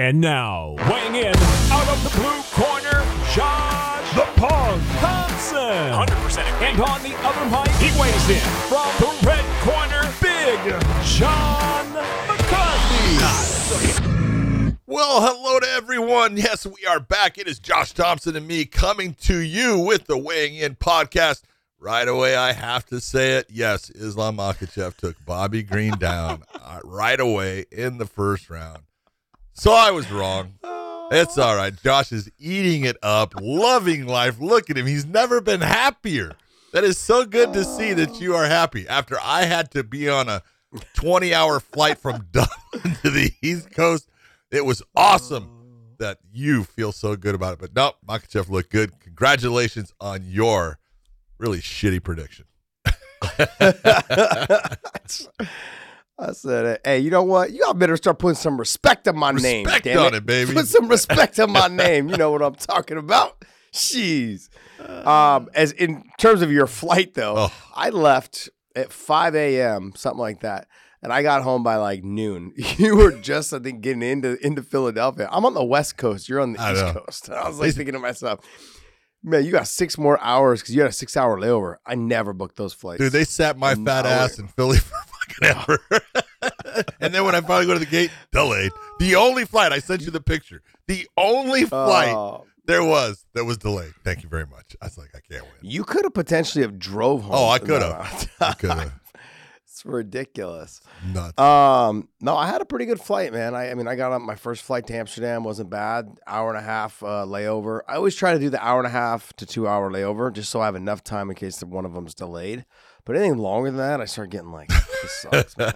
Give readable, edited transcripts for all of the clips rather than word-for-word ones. And now, weighing in out of the blue corner, Josh "The Pong" Thompson. 100% agree. And on the other mic, he weighs in from the red corner, Big John McCarthy. Well, hello to everyone. Yes, we are back. It is Josh Thompson and me coming to you with the Weighing In podcast. Right away, I have to say it. Yes, Islam Makhachev took Bobby Green down right away in the first round. So I was wrong. It's all right. Josh is eating it up, loving life. Look at him. He's never been happier. That is so good to see that you are happy. After I had to be on a 20-hour flight from Dublin to the East Coast, it was awesome that you feel so good about it. But no, Makhachev looked good. Congratulations on your really shitty prediction. I said, hey, you know what? Y'all better start putting some respect on my name. Respect on it, baby. Put some respect on my name. You know what I'm talking about. Jeez. As in terms of your flight, though, I left at 5 a.m., something like that. And I got home by like noon. You were just, I think, getting into Philadelphia. I'm on the West Coast. You're on the East Coast. And I was like thinking to myself, man, you got 6 more hours because you had a 6-hour layover. I never booked those flights. Dude, they sat my fat ass in Philly for fucking ever. And then when I finally go to the gate, delayed. The only flight, I sent you the picture. The only flight that was delayed. Thank you very much. I was like, I can't win. You could have potentially drove home. Oh, I could have. I could have. Ridiculous. Nuts. No, I had a pretty good flight, man. I mean, I got on my first flight to Amsterdam. Wasn't bad. Hour and a half layover. I always try to do the hour and a half to 2 hour layover just so I have enough time in case one of them's delayed. But anything longer than that, I start getting like, this sucks, man.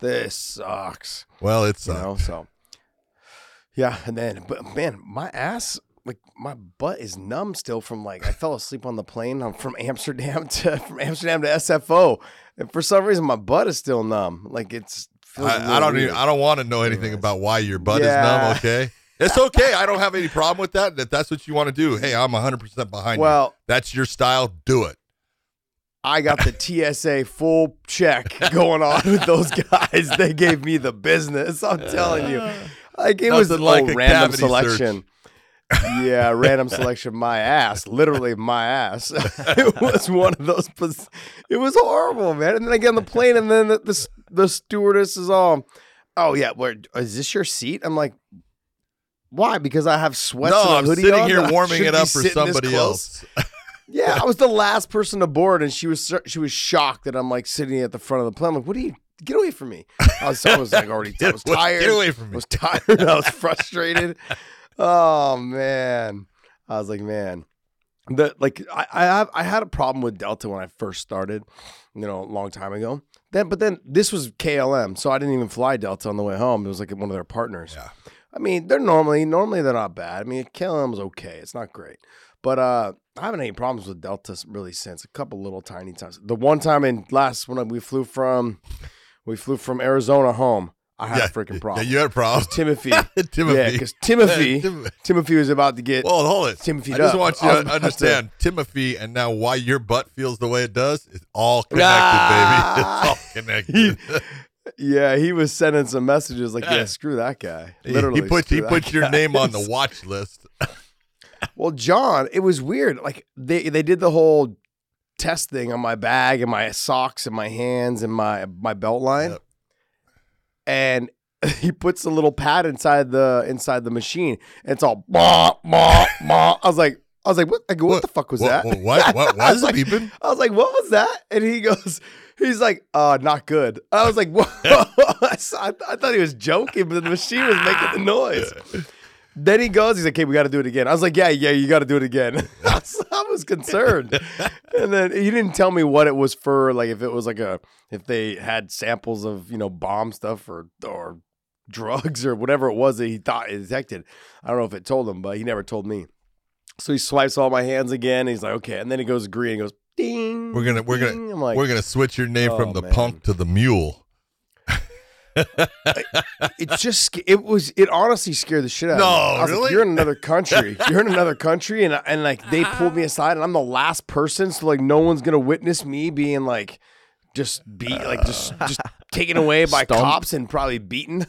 This sucks. Well, it sucks. You know, so yeah, and then, but man, my ass, like my butt is numb still from like I fell asleep on the plane from Amsterdam to SFO. And for some reason, my butt is still numb. Like it's. I don't want to know anything about why your butt is numb. Okay, it's okay. I don't have any problem with that. That's what you want to do. Hey, I'm 100% behind you. Well, that's your style. Do it. I got the TSA full check going on with those guys. They gave me the business. I'm telling you, like it was like a random selection. Yeah, random selection. My ass, literally my ass. It was one of those. It was horrible, man. And then I get on the plane, and then the stewardess is all, "Oh yeah, where is this your seat?" I'm like, "Why?" Because I have sweats. No, and a hoodie I'm sitting on, here warming it up for somebody else. Yeah, I was the last person to board, and she was shocked that I'm like sitting at the front of the plane. I'm like, "What are you? Get away from me!" I was tired. Get away from me! I was tired. I was frustrated. Oh man, I was like, man, I had a problem with Delta when I first started, you know, a long time ago. But then this was KLM, so I didn't even fly Delta on the way home. It was like one of their partners. Yeah. I mean, they're normally they're not bad. I mean, KLM was okay. It's not great, but I haven't had any problems with Delta really since. A couple little tiny times. The one time when we flew from Arizona home. I had a freaking problem. Yeah, you had a problem. Timothy. Yeah, because Timothy was about to get. Well, hold it. Timothy'd I just up. Want you to understand Timothy and now why your butt feels the way it does is all connected, baby. It's all connected. He was sending some messages like, yeah, screw that guy. Literally. He put your name on the watch list. Well, John, it was weird. Like they did the whole test thing on my bag and my socks and my hands and my belt line. Yep. And he puts a little pad inside the machine, and it's all bah, bah, bah. I was like, what? I go, what the fuck was that? What? Why is it beeping? I was like, what was that? And he goes, he's like, not good. And I was like, whoa. I thought he was joking, but the machine was making the noise. Then he goes, he's like, "Okay, we got to do it again." I was like, "Yeah, you got to do it again." I was concerned, and then he didn't tell me what it was for. Like, if it was like if they had samples of bomb stuff or drugs or whatever it was that he thought it detected. I don't know if it told him, but he never told me. So he swipes all my hands again. And he's like, "Okay," and then he goes green. He goes, "Ding." We're gonna. I'm like, we're gonna switch your name from the punk to the mule. It honestly scared the shit out of me. Really? Like, You're in another country, and like they pulled me aside, and I'm the last person, so like no one's gonna witness me being like just taken away by cops and probably beaten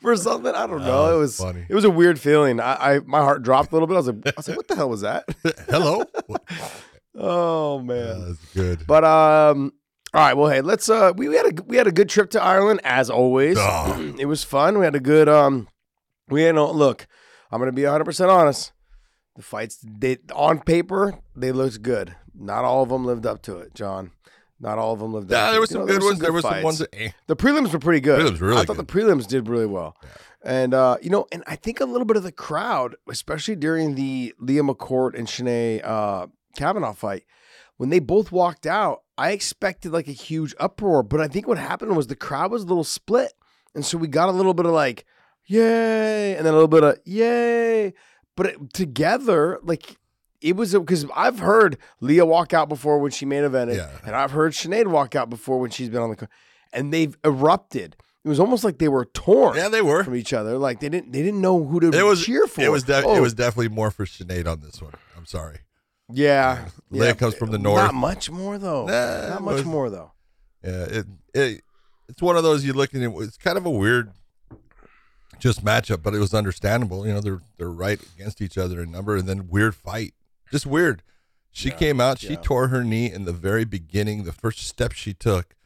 for something. I don't know. It was funny. It was a weird feeling. I my heart dropped a little bit. I was like, what the hell was that? Hello. Oh man, yeah, that's good. But all right. Well, hey, let's. We had a good trip to Ireland as always. Oh. It was fun. We had a good. Look, I'm gonna be 100% honest. The fights, on paper, they looked good. Not all of them lived up to it, John. Not all of them lived up to it. There were some good ones. There were some ones that... The prelims were pretty good. I thought the prelims did really well. Yeah. And, and I think a little bit of the crowd, especially during the Leah McCourt and Sinead Kavanagh fight, when they both walked out, I expected like a huge uproar. But I think what happened was the crowd was a little split. And so we got a little bit of like, yay, and then a little bit of yay. But together, like, it was because I've heard Leah walk out before when she main evented, and I've heard Sinead walk out before when she's been on the, and they've erupted. It was almost like they were torn. Yeah, they were from each other. Like they didn't know who to cheer for. It was definitely more for Sinead on this one. I'm sorry. Yeah, Leah comes from the north. Not much more though. Not much more though. Yeah, it's one of those you look at. It's kind of a weird. Just matchup, but it was understandable. You know, they're right against each other in number, and then weird fight, just weird. She came out, she tore her knee in the very beginning, the first step she took,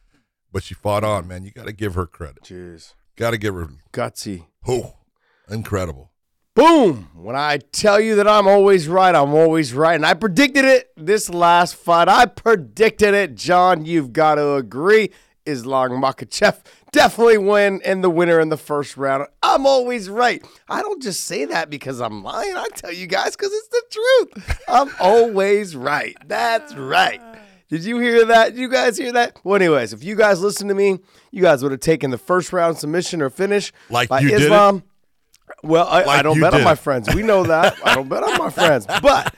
but she fought on. Man, you got to give her credit. Cheers. Got to give her gutsy. Oh, incredible! Boom! When I tell you that I'm always right, I'm always right, and I predicted it this last fight. I predicted it, John. You've got to agree. Islam Makhachev definitely win and the winner in the first round. I'm always right. I don't just say that because I'm lying. I tell you guys because it's the truth. I'm always right. That's right. Did you hear that? Did you guys hear that? Well, anyways, if you guys listen to me, you guys would have taken the first round submission or finish like by Islam. Well, I don't bet on my friends. We know that. I don't bet on my friends. But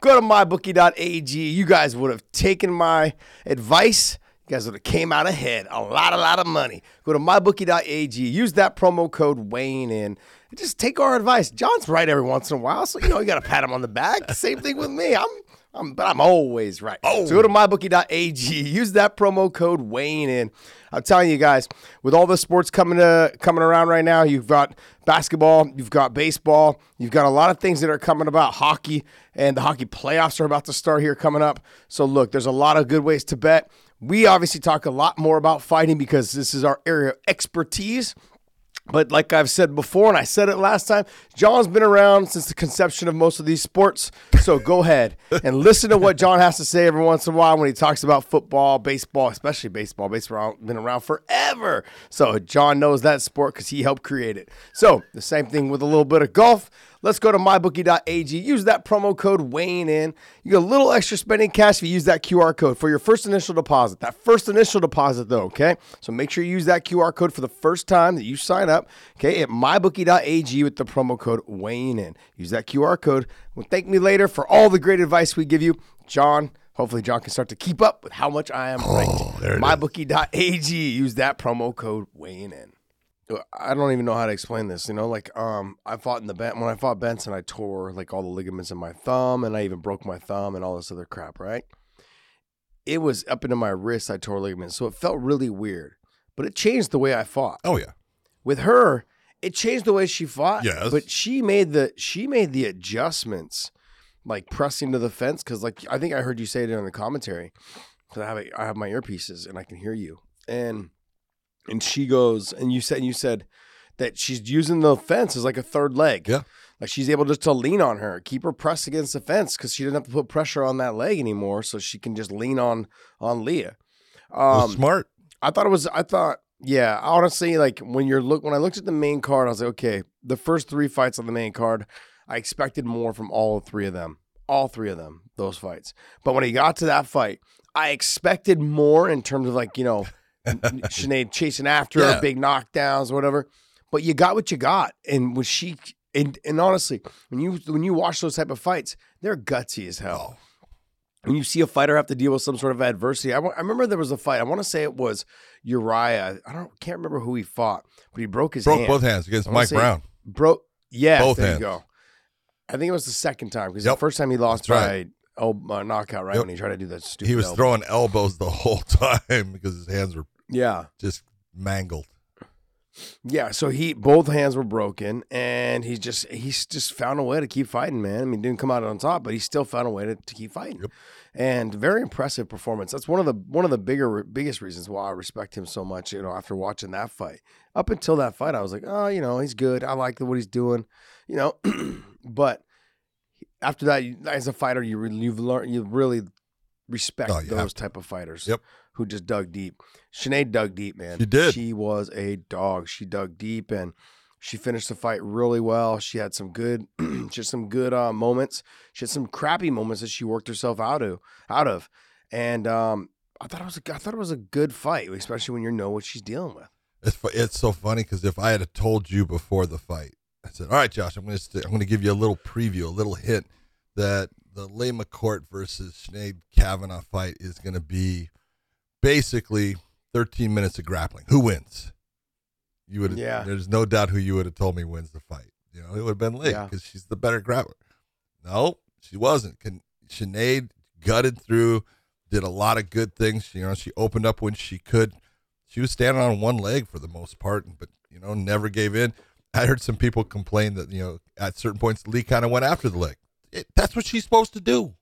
go to mybookie.ag. You guys would have taken my advice. You guys would have came out ahead. A lot of money. Go to mybookie.ag. Use that promo code Wayne in. And just take our advice. John's right every once in a while, so you got to pat him on the back. Same thing with me. I'm always right. Oh. So go to mybookie.ag. Use that promo code Wayne in. I'm telling you guys, with all the sports coming around right now, you've got basketball, you've got baseball, you've got a lot of things that are coming about. Hockey and the hockey playoffs are about to start here coming up. So look, there's a lot of good ways to bet. We obviously talk a lot more about fighting because this is our area of expertise. But like I've said before, and I said it last time, John's been around since the conception of most of these sports. So go ahead and listen to what John has to say every once in a while when he talks about football, baseball, especially baseball. Baseball has been around forever. So John knows that sport because he helped create it. So the same thing with a little bit of golf. Let's go to mybookie.ag. Use that promo code Wayne in. You get a little extra spending cash if you use that QR code for your first initial deposit. That first initial deposit, though, okay? So make sure you use that QR code for the first time that you sign up, okay, at mybookie.ag with the promo code Wayne in. Use that QR code. Well, thank me later for all the great advice we give you. John, hopefully John can start to keep up with how much I am right. Mybookie.ag. Use that promo code Wayne in. I don't even know how to explain this, I fought in the bench. When I fought Benson, I tore like all the ligaments in my thumb, and I even broke my thumb and all this other crap, right? It was up into my wrist, I tore ligaments, so it felt really weird, but it changed the way I fought. Oh yeah. With her, it changed the way she fought. Yes. But she made the adjustments, like pressing to the fence, because like I think I heard you say it in the commentary, because I have my earpieces and I can hear you and. And she goes, and you said that she's using the fence as like a third leg. Yeah. Like she's able just to lean on her, keep her pressed against the fence because she doesn't have to put pressure on that leg anymore. So she can just lean on Leah. Smart. I thought, honestly, like when I looked at the main card, I was like, okay, the first three fights on the main card, I expected more from all three of them, those fights. But when he got to that fight, I expected more in terms of like, Sinead chasing after her, big knockdowns, whatever. But you got what you got, and was she? And honestly, when you watch those type of fights, they're gutsy as hell. When you see a fighter have to deal with some sort of adversity, I remember there was a fight. I want to say it was Uriah. I can't remember who he fought, but he broke both hands against Mike Brown. There you go. I think it was the second time because the first time he lost by knockout, right? Yep. When he tried to do that stupid elbow. He was throwing elbows the whole time because his hands were Yeah. Just mangled. Yeah, so both hands were broken, and he's just found a way to keep fighting, man. I mean, didn't come out on top, but he still found a way to keep fighting. Yep. And very impressive performance. That's one of the biggest reasons why I respect him so much. You know, after watching that fight, up until that fight, I was like, oh, you know, he's good. I like what he's doing, you know. But after that, as a fighter, you really respect those type of fighters. Yep. Who just dug deep. Sinead dug deep, man. She did. She was a dog. She dug deep, and she finished the fight really well. She had some good, just some good moments. She had some crappy moments that she worked herself out of. And I thought it was a good fight, especially when you know what she's dealing with. It's so funny because if I had told you before the fight, I said, "All right, Josh, I'm going to give you a little preview, a little hint that the Leah McCourt versus Sinead Kavanagh fight is going to be." Basically 13 minutes of grappling. Who wins? You would. Yeah. There's no doubt who you would have told me wins the fight. You know, it would have been Leah because she's the better grappler. No, she wasn't. Sinead gutted through, did a lot of good things. She, you know, she opened up when she could. She was standing on one leg for the most part, but, you know, never gave in. I heard some people complain that, you know, at certain points, Leah kind of went after the leg. That's what she's supposed to do.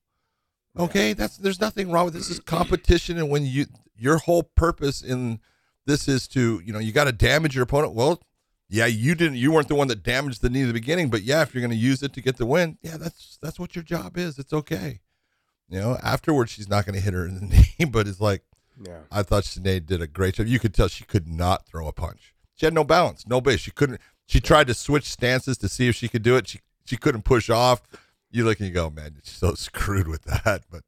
Okay, there's nothing wrong with this. This is competition, and when your whole purpose in this is to, you know, you got to damage your opponent. Well, yeah, you weren't the one that damaged the knee in the beginning, but yeah, if you're going to use it to get the win, yeah, that's what your job is. It's okay, you know. Afterwards, she's not going to hit her in the knee, but it's like, yeah, I thought Sinead did a great job. You could tell she could not throw a punch. She had no balance, no base. She couldn't. She tried to switch stances to see if she could do it. She couldn't push off. You look and you go, man, she's so screwed with that, but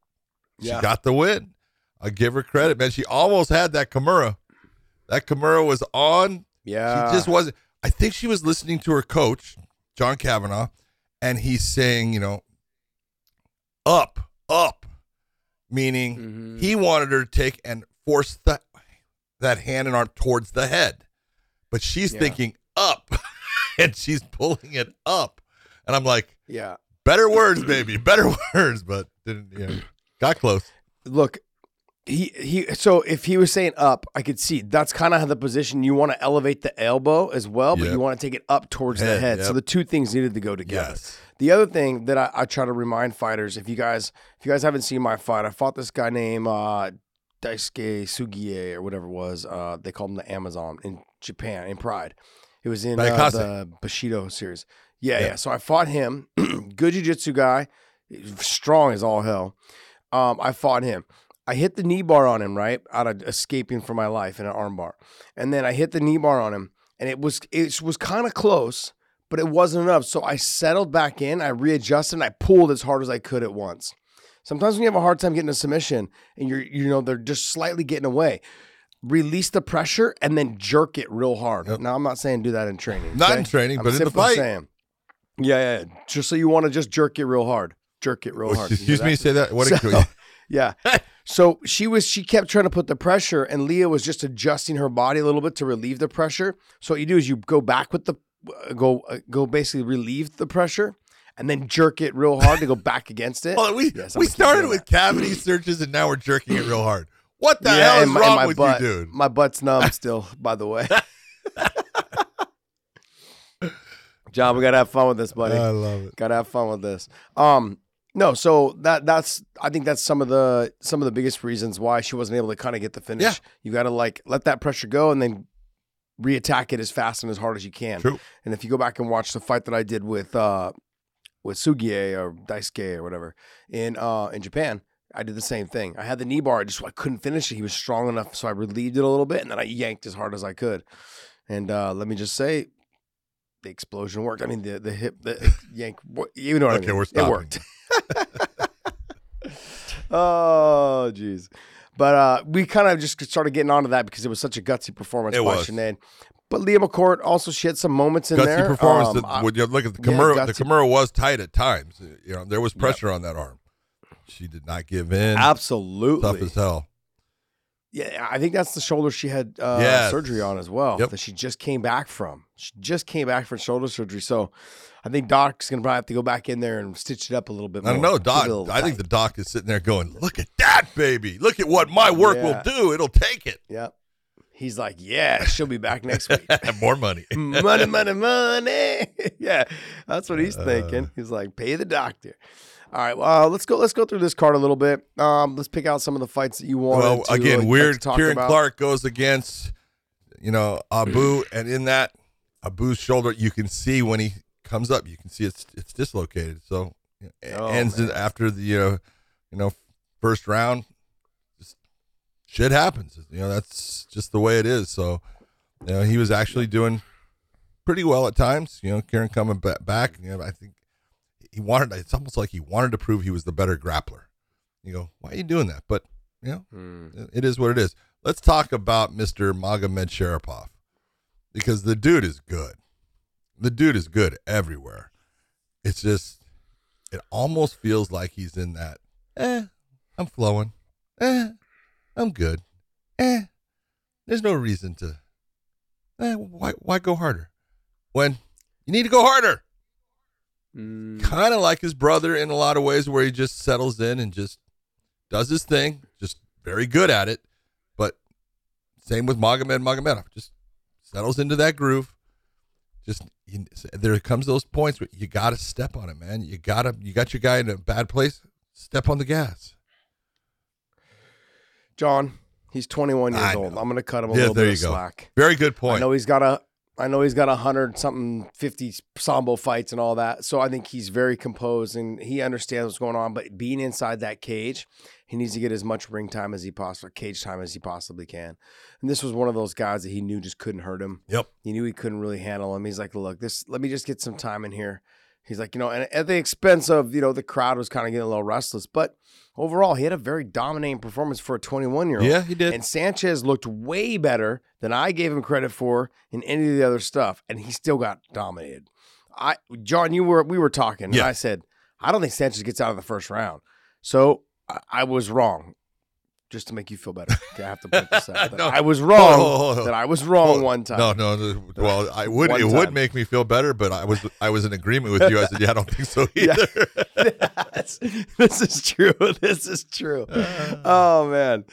she got the win. I give her credit, man. She almost had that Kimura. That Kimura was on. Yeah. She just wasn't. I think she was listening to her coach, John Kavanaugh, and he's saying, you know, up, meaning he wanted her to take and force that hand and arm towards the head. But she's thinking up, and she's pulling it up. And I'm like, yeah. Better words, baby. Better words, but didn't. Yeah, got close. Look, he. So if he was saying up, I could see that's kind of how the position you want to elevate the elbow as well, but you want to take it up towards the head. Yep. So the two things needed to go together. Yes. The other thing that I try to remind fighters, if you guys haven't seen my fight, I fought this guy named Daisuke Sugie or whatever it was. They called him the Amazon in Japan in Pride. It was in the Bushido series. Yeah. So I fought him. Good jiu-jitsu guy. Strong as all hell. I fought him. I hit the knee bar on him, right? Out of escaping from my life in an arm bar. And then I hit the knee bar on him. And it was kind of close, but it wasn't enough. So I settled back in. I readjusted. And I pulled as hard as I could at once. Sometimes when you have a hard time getting a submission and you know, they're just slightly getting away, release the pressure and then jerk it real hard. Yep. Now, I'm not saying do that in training. Not in training, but in the fight. Saying. Yeah. Just so you want to just jerk it real hard. Excuse me, say that. What? Yeah. So she kept trying to put the pressure, and Leah was just adjusting her body a little bit to relieve the pressure. So what you do is you go back with go basically relieve the pressure, and then jerk it real hard to go back against it. Well, we started with cavity searches, and now we're jerking it real hard. What the hell is wrong with you, dude? My butt's numb still, by the way. John, we gotta have fun with this, buddy. I love it. Gotta have fun with this. No, so I think that's some of the biggest reasons why she wasn't able to kind of get the finish. Yeah. You gotta let that pressure go and then reattack it as fast and as hard as you can. True. And if you go back and watch the fight that I did with Sugie or Daisuke or whatever in Japan, I did the same thing. I had the knee bar, I couldn't finish it. He was strong enough, so I relieved it a little bit and then I yanked as hard as I could. And let me just say, the explosion worked. I mean, the hip, the yank, you know what I mean? Okay, we're stopping. It worked. Oh, geez. But we kind of just started getting onto that because it was such a gutsy performance by Sinead. But Leah McCourt also, she had some moments in gutsy there. Gutsy performance. Look at the Kimura. Yeah, the Kimura was tight at times. You know, there was pressure on that arm. She did not give in. Absolutely. Tough as hell. Yeah, I think that's the shoulder she had surgery on as well that she just came back from. She just came back from shoulder surgery, so I think Doc's going to probably have to go back in there and stitch it up a little bit more. I don't know, Doc. I think the Doc is sitting there going, look at that, baby. Look at what my work will do. It'll take it. Yeah. He's like, yeah, she'll be back next week. More money. Money, money, money. Yeah, that's what he's thinking. He's like, pay the doctor. All right, well, let's go through this card a little bit. Let's pick out some of the fights that you wanted to talk about. Again, weird. Kieran Clark goes against, Abu, and in that, Abu's shoulder, you can see when he comes up, you can see it's dislocated. So it ends after the first round. Shit happens. That's just the way it is. So, he was actually doing pretty well at times. Kieran coming back. I think he wanted. It's almost like he wanted to prove he was the better grappler. You go, why are you doing that? But it is what it is. Let's talk about Mr. Magomed Sharipov, because the dude is good. The dude is good everywhere. It's just, it almost feels like he's in that. I'm flowing. I'm good. There's no reason to. Why go harder? When you need to go harder. Kind of like his brother in a lot of ways, where he just settles in and just does his thing, just very good at it. But same with Magomedov, just settles into that groove. Just there comes those points where you got to step on it, man. You got your guy in a bad place. Step on the gas. John, he's 21 years old. I'm going to cut him a little bit of slack. Very good point. I know he's got 150 sambo fights and all that. So I think he's very composed and he understands what's going on. But being inside that cage, he needs to get as much ring time as he possibly, cage time as he possibly can. And this was one of those guys that he knew just couldn't hurt him. Yep. He knew he couldn't really handle him. He's like, look, let me just get some time in here. He's like, and at the expense of, the crowd was kind of getting a little restless. But overall, he had a very dominating performance for a 21-year-old. Yeah, he did. And Sanchez looked way better than I gave him credit for in any of the other stuff. And he still got dominated. John, we were talking. Yeah. And I said, I don't think Sanchez gets out of the first round. So I was wrong. Just to make you feel better. Okay, I have to put this out. No. I was wrong. Hold. That I was wrong one time. No. Well, I would. It would make me feel better, but I was in agreement with you. I said, yeah, I don't think so either. This is true. This is true. Oh, man.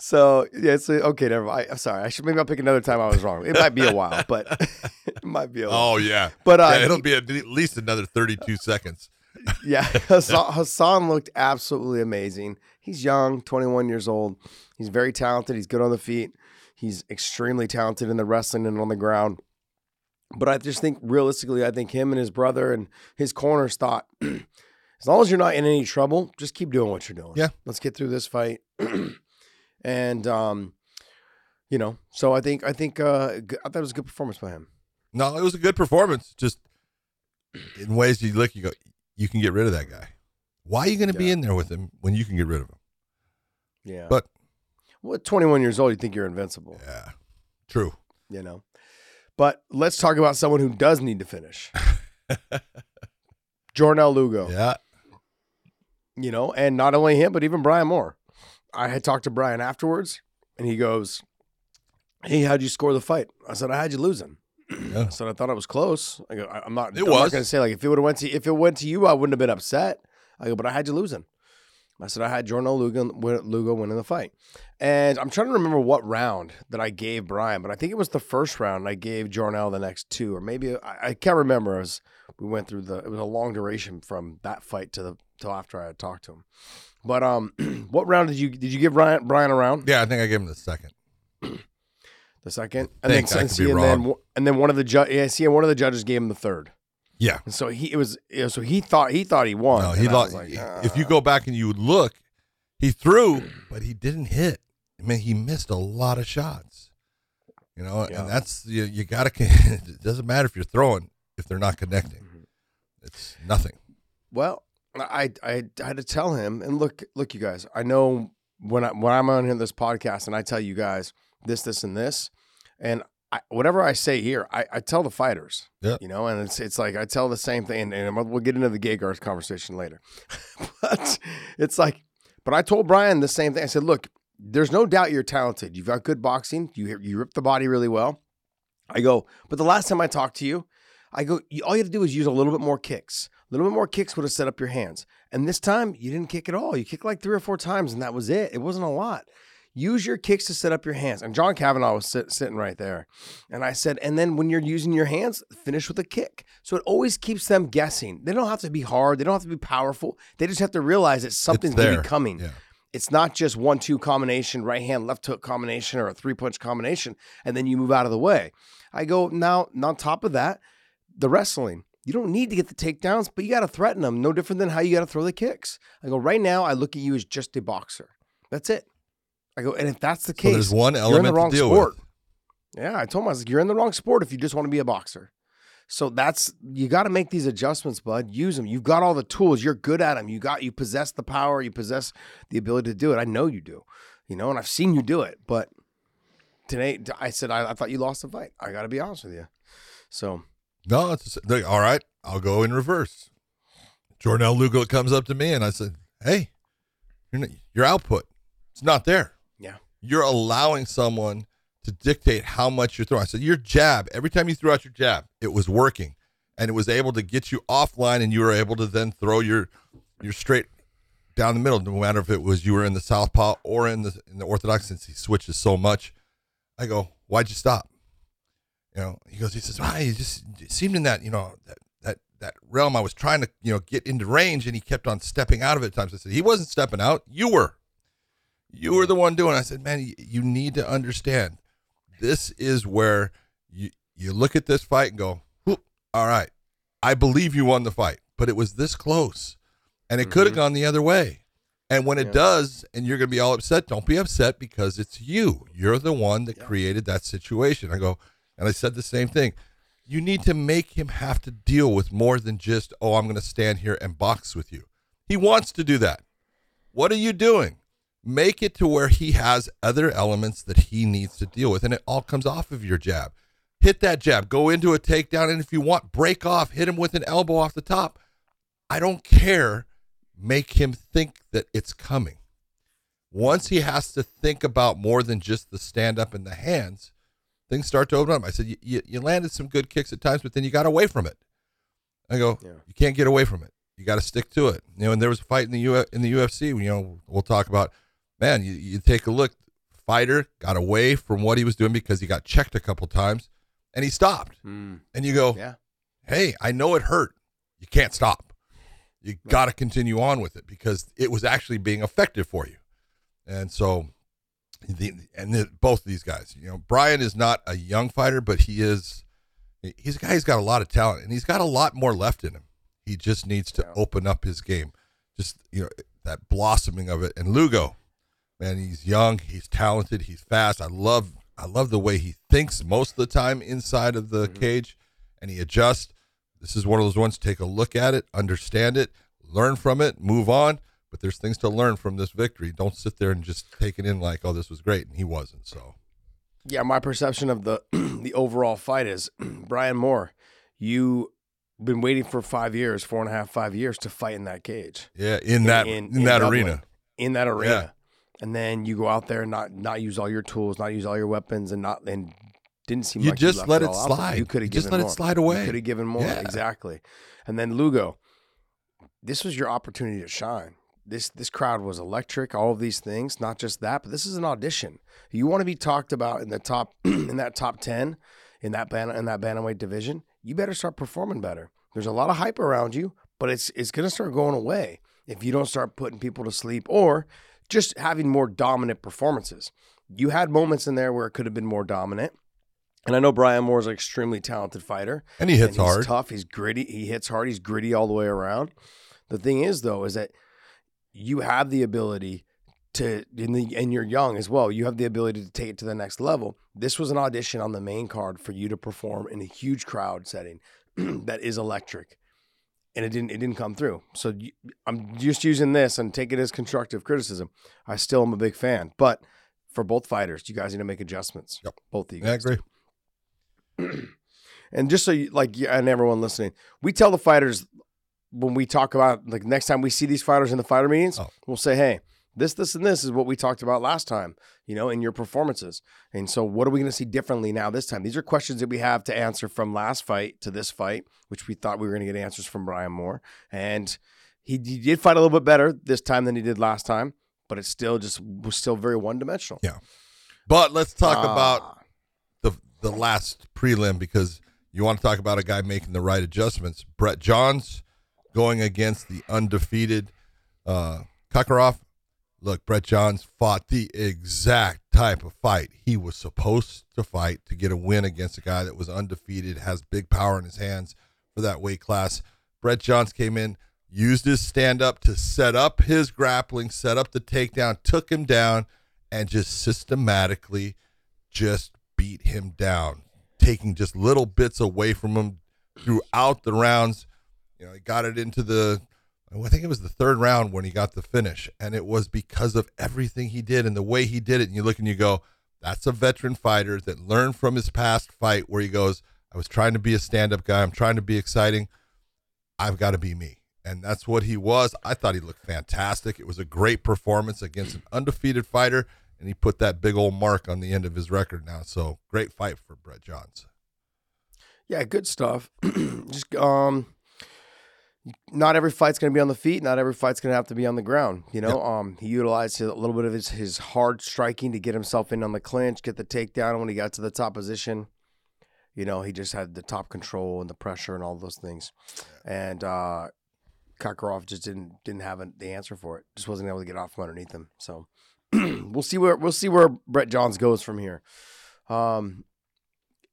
So, yeah. So, okay, never mind. I'm sorry. Maybe I'll pick another time I was wrong. It might be a while, but it might be a while. Oh, yeah. But it'll be at least another 32 seconds. Yeah, Hassan looked absolutely amazing. He's young, 21 years old. He's very talented. He's good on the feet. He's extremely talented in the wrestling and on the ground. But I just think realistically, I think him and his brother and his corners thought, as long as you're not in any trouble, just keep doing what you're doing. Yeah. Let's get through this fight. And, so I thought it was a good performance by him. No, it was a good performance. Just in ways you go, you can get rid of that guy. Why are you going to be in there with him when you can get rid of him? Yeah. But at 21 years old, you think you're invincible. Yeah. True. But let's talk about someone who does need to finish. Jornel Lugo. Yeah. And not only him, but even Brian Moore. I had talked to Brian afterwards, and he goes, hey, how'd you score the fight? I said, I had you losing. Yeah. So I thought it was close. I go, I'm not going to say like if it went to you, I wouldn't have been upset. I go, but I had you losing. I said I had Jornel Lugo winning the fight, and I'm trying to remember what round that I gave Brian, but I think it was the first round. And I gave Jornel the next two, or maybe I can't remember. It was a long duration from that fight till after I had talked to him. But what round did you give Brian a round? Yeah, I think I gave him the second. The second, and then one of the one of the judges gave him the third. Yeah, and so he thought he won. No, he lost. Like, if you go back and you look, he threw, but he didn't hit. I mean, he missed a lot of shots. And that's you got to. It doesn't matter if you're throwing if they're not connecting. Mm-hmm. It's nothing. Well, I had to tell him, and look, you guys. I know when I'm on this podcast and I tell you guys. This, and this. And whatever I say here, I tell the fighters, and it's like, I tell the same thing and we'll get into the Gegard conversation later, but I told Brian the same thing. I said, look, there's no doubt you're talented. You've got good boxing. You rip the body really well. I go, but the last time I talked to you, all you have to do is use a little bit more kicks. A little bit more kicks would have set up your hands. And this time you didn't kick at all. You kicked like 3 or 4 times and that was it. It wasn't a lot. Use your kicks to set up your hands. And John Kavanaugh was sitting right there. And I said, and then when you're using your hands, finish with a kick. So it always keeps them guessing. They don't have to be hard. They don't have to be powerful. They just have to realize that something's going to be coming. Yeah. It's not just 1-2 combination, right hand, left hook combination, or a 3-punch combination, and then you move out of the way. I go, now, on top of that, the wrestling. You don't need to get the takedowns, but you got to threaten them, no different than how you got to throw the kicks. I go, right now, I look at you as just a boxer. That's it. I go, and if that's the case, so there's one element you're in the wrong to deal sport. With. Yeah, I told him, I was like, you're in the wrong sport if you just want to be a boxer. So that's, you got to make these adjustments, bud. Use them. You've got all the tools. You're good at them. You possess the power. You possess the ability to do it. I know you do, you know, and I've seen you do it. But today, I said, I thought you lost the fight. I got to be honest with you. So. No, it's all right. I'll go in reverse. Jornel Lugo comes up to me and I said, hey, your output, it's not there. Yeah. You're allowing someone to dictate how much you're throwing. I said, your jab, every time you threw out your jab, it was working and it was able to get you offline, and you were able to then throw your straight down the middle, no matter if it was you were in the southpaw or in the orthodox, since he switches so much. I go, why'd you stop? You know, he says, well, he just seemed in that, you know, that realm I was trying to, you know, get into range, and he kept on stepping out of it at times. I said, he wasn't stepping out. You were the one doing it. I said, man, you need to understand. This is where you look at this fight and go, all right, I believe you won the fight, but it was this close, and it could have gone the other way. And when it does, and you're going to be all upset, don't be upset, because it's you. You're the one that created that situation. I go, and I said the same thing. You need to make him have to deal with more than just, oh, I'm going to stand here and box with you. He wants to do that. What are you doing? Make it to where he has other elements that he needs to deal with, and it all comes off of your jab. Hit that jab. Go into a takedown, and if you want, break off. Hit him with an elbow off the top. I don't care. Make him think that it's coming. Once he has to think about more than just the stand-up and the hands, things start to open up. I said, you landed some good kicks at times, but then you got away from it. I go, you can't get away from it. You got to stick to it. You know, and there was a fight in the UFC, you know, we'll talk about, man, you take a look. Fighter got away from what he was doing because he got checked a couple times, and he stopped. And you go, hey, I know it hurt. You can't stop. You got to continue on with it because it was actually being effective for you. And so, both of these guys, you know, Brian is not a young fighter, but he's a guy who's got a lot of talent, and he's got a lot more left in him. He just needs to open up his game, just, you know, that blossoming of it. And Lugo. Man, he's young, he's talented, he's fast. I love the way he thinks most of the time inside of the cage, and he adjusts. This is one of those ones, take a look at it, understand it, learn from it, move on. But there's things to learn from this victory. Don't sit there and just take it in like, oh, this was great, and he wasn't. So, yeah, my perception of the the overall fight is, Brian Moore, you been waiting for 5 years, 5 years to fight in that cage. Yeah, in that arena. Yeah. And then you go out there and not use all your tools, not use all your weapons, and didn't seem like you just let it slide. You could have given more. Just let it slide away. You could have given more, exactly. And then Lugo, this was your opportunity to shine. This crowd was electric. All of these things, not just that, but this is an audition. You want to be talked about in the top, in that top 10, in that bantamweight division. You better start performing better. There's a lot of hype around you, but it's going to start going away if you don't start putting people to sleep or just having more dominant performances. You had moments in there where it could have been more dominant. And I know Brian Moore is an extremely talented fighter. And he hits hard. He's tough. He's gritty. He hits hard. He's gritty all the way around. The thing is, though, is that you have the ability to, and you're young as well, you have the ability to take it to the next level. This was an audition on the main card for you to perform in a huge crowd setting that is electric. And it didn't come through. So I'm just using this and take it as constructive criticism. I still am a big fan. But for both fighters, you guys need to make adjustments. Yep. Both of you guys. I agree. And just so you, like, and everyone listening, we tell the fighters when we talk about, like, next time we see these fighters in the fighter meetings, we'll say, hey, this, and this is what we talked about last time, you know, in your performances. And so what are we going to see differently now this time? These are questions that we have to answer from last fight to this fight, which we thought we were going to get answers from Brian Moore. And he did fight a little bit better this time than he did last time. but it still just was still very one-dimensional. Yeah. But let's talk about the last prelim, because you want to talk about a guy making the right adjustments. Brett Johns going against the undefeated Kakarov. Look, Brett Johns fought the exact type of fight he was supposed to fight to get a win against a guy that was undefeated, has big power in his hands for that weight class. Brett Johns came in, used his stand-up to set up his grappling, set up the takedown, took him down, and just systematically just beat him down, taking just little bits away from him throughout the rounds. You know, he got it into the... I think it was the third round when he got the finish, and it was because of everything he did and the way he did it. And you look and you go, that's a veteran fighter that learned from his past fight where he goes, I was trying to be a stand-up guy. I'm trying to be exciting. I've got to be me. And that's what he was. I thought he looked fantastic. It was a great performance against an undefeated fighter, and he put that big old mark on the end of his record now. So great fight for Brett Johns. Yeah, good stuff. Just, not every fight's going to be on the feet. Not every fight's going to have to be on the ground. You know, he utilized a little bit of his hard striking to get himself in on the clinch, get the takedown. When he got to the top position, you know, he just had the top control and the pressure and all those things. And Kakarov just didn't have the answer for it. Just wasn't able to get off from underneath him. So we'll see where Brett Johns goes from here.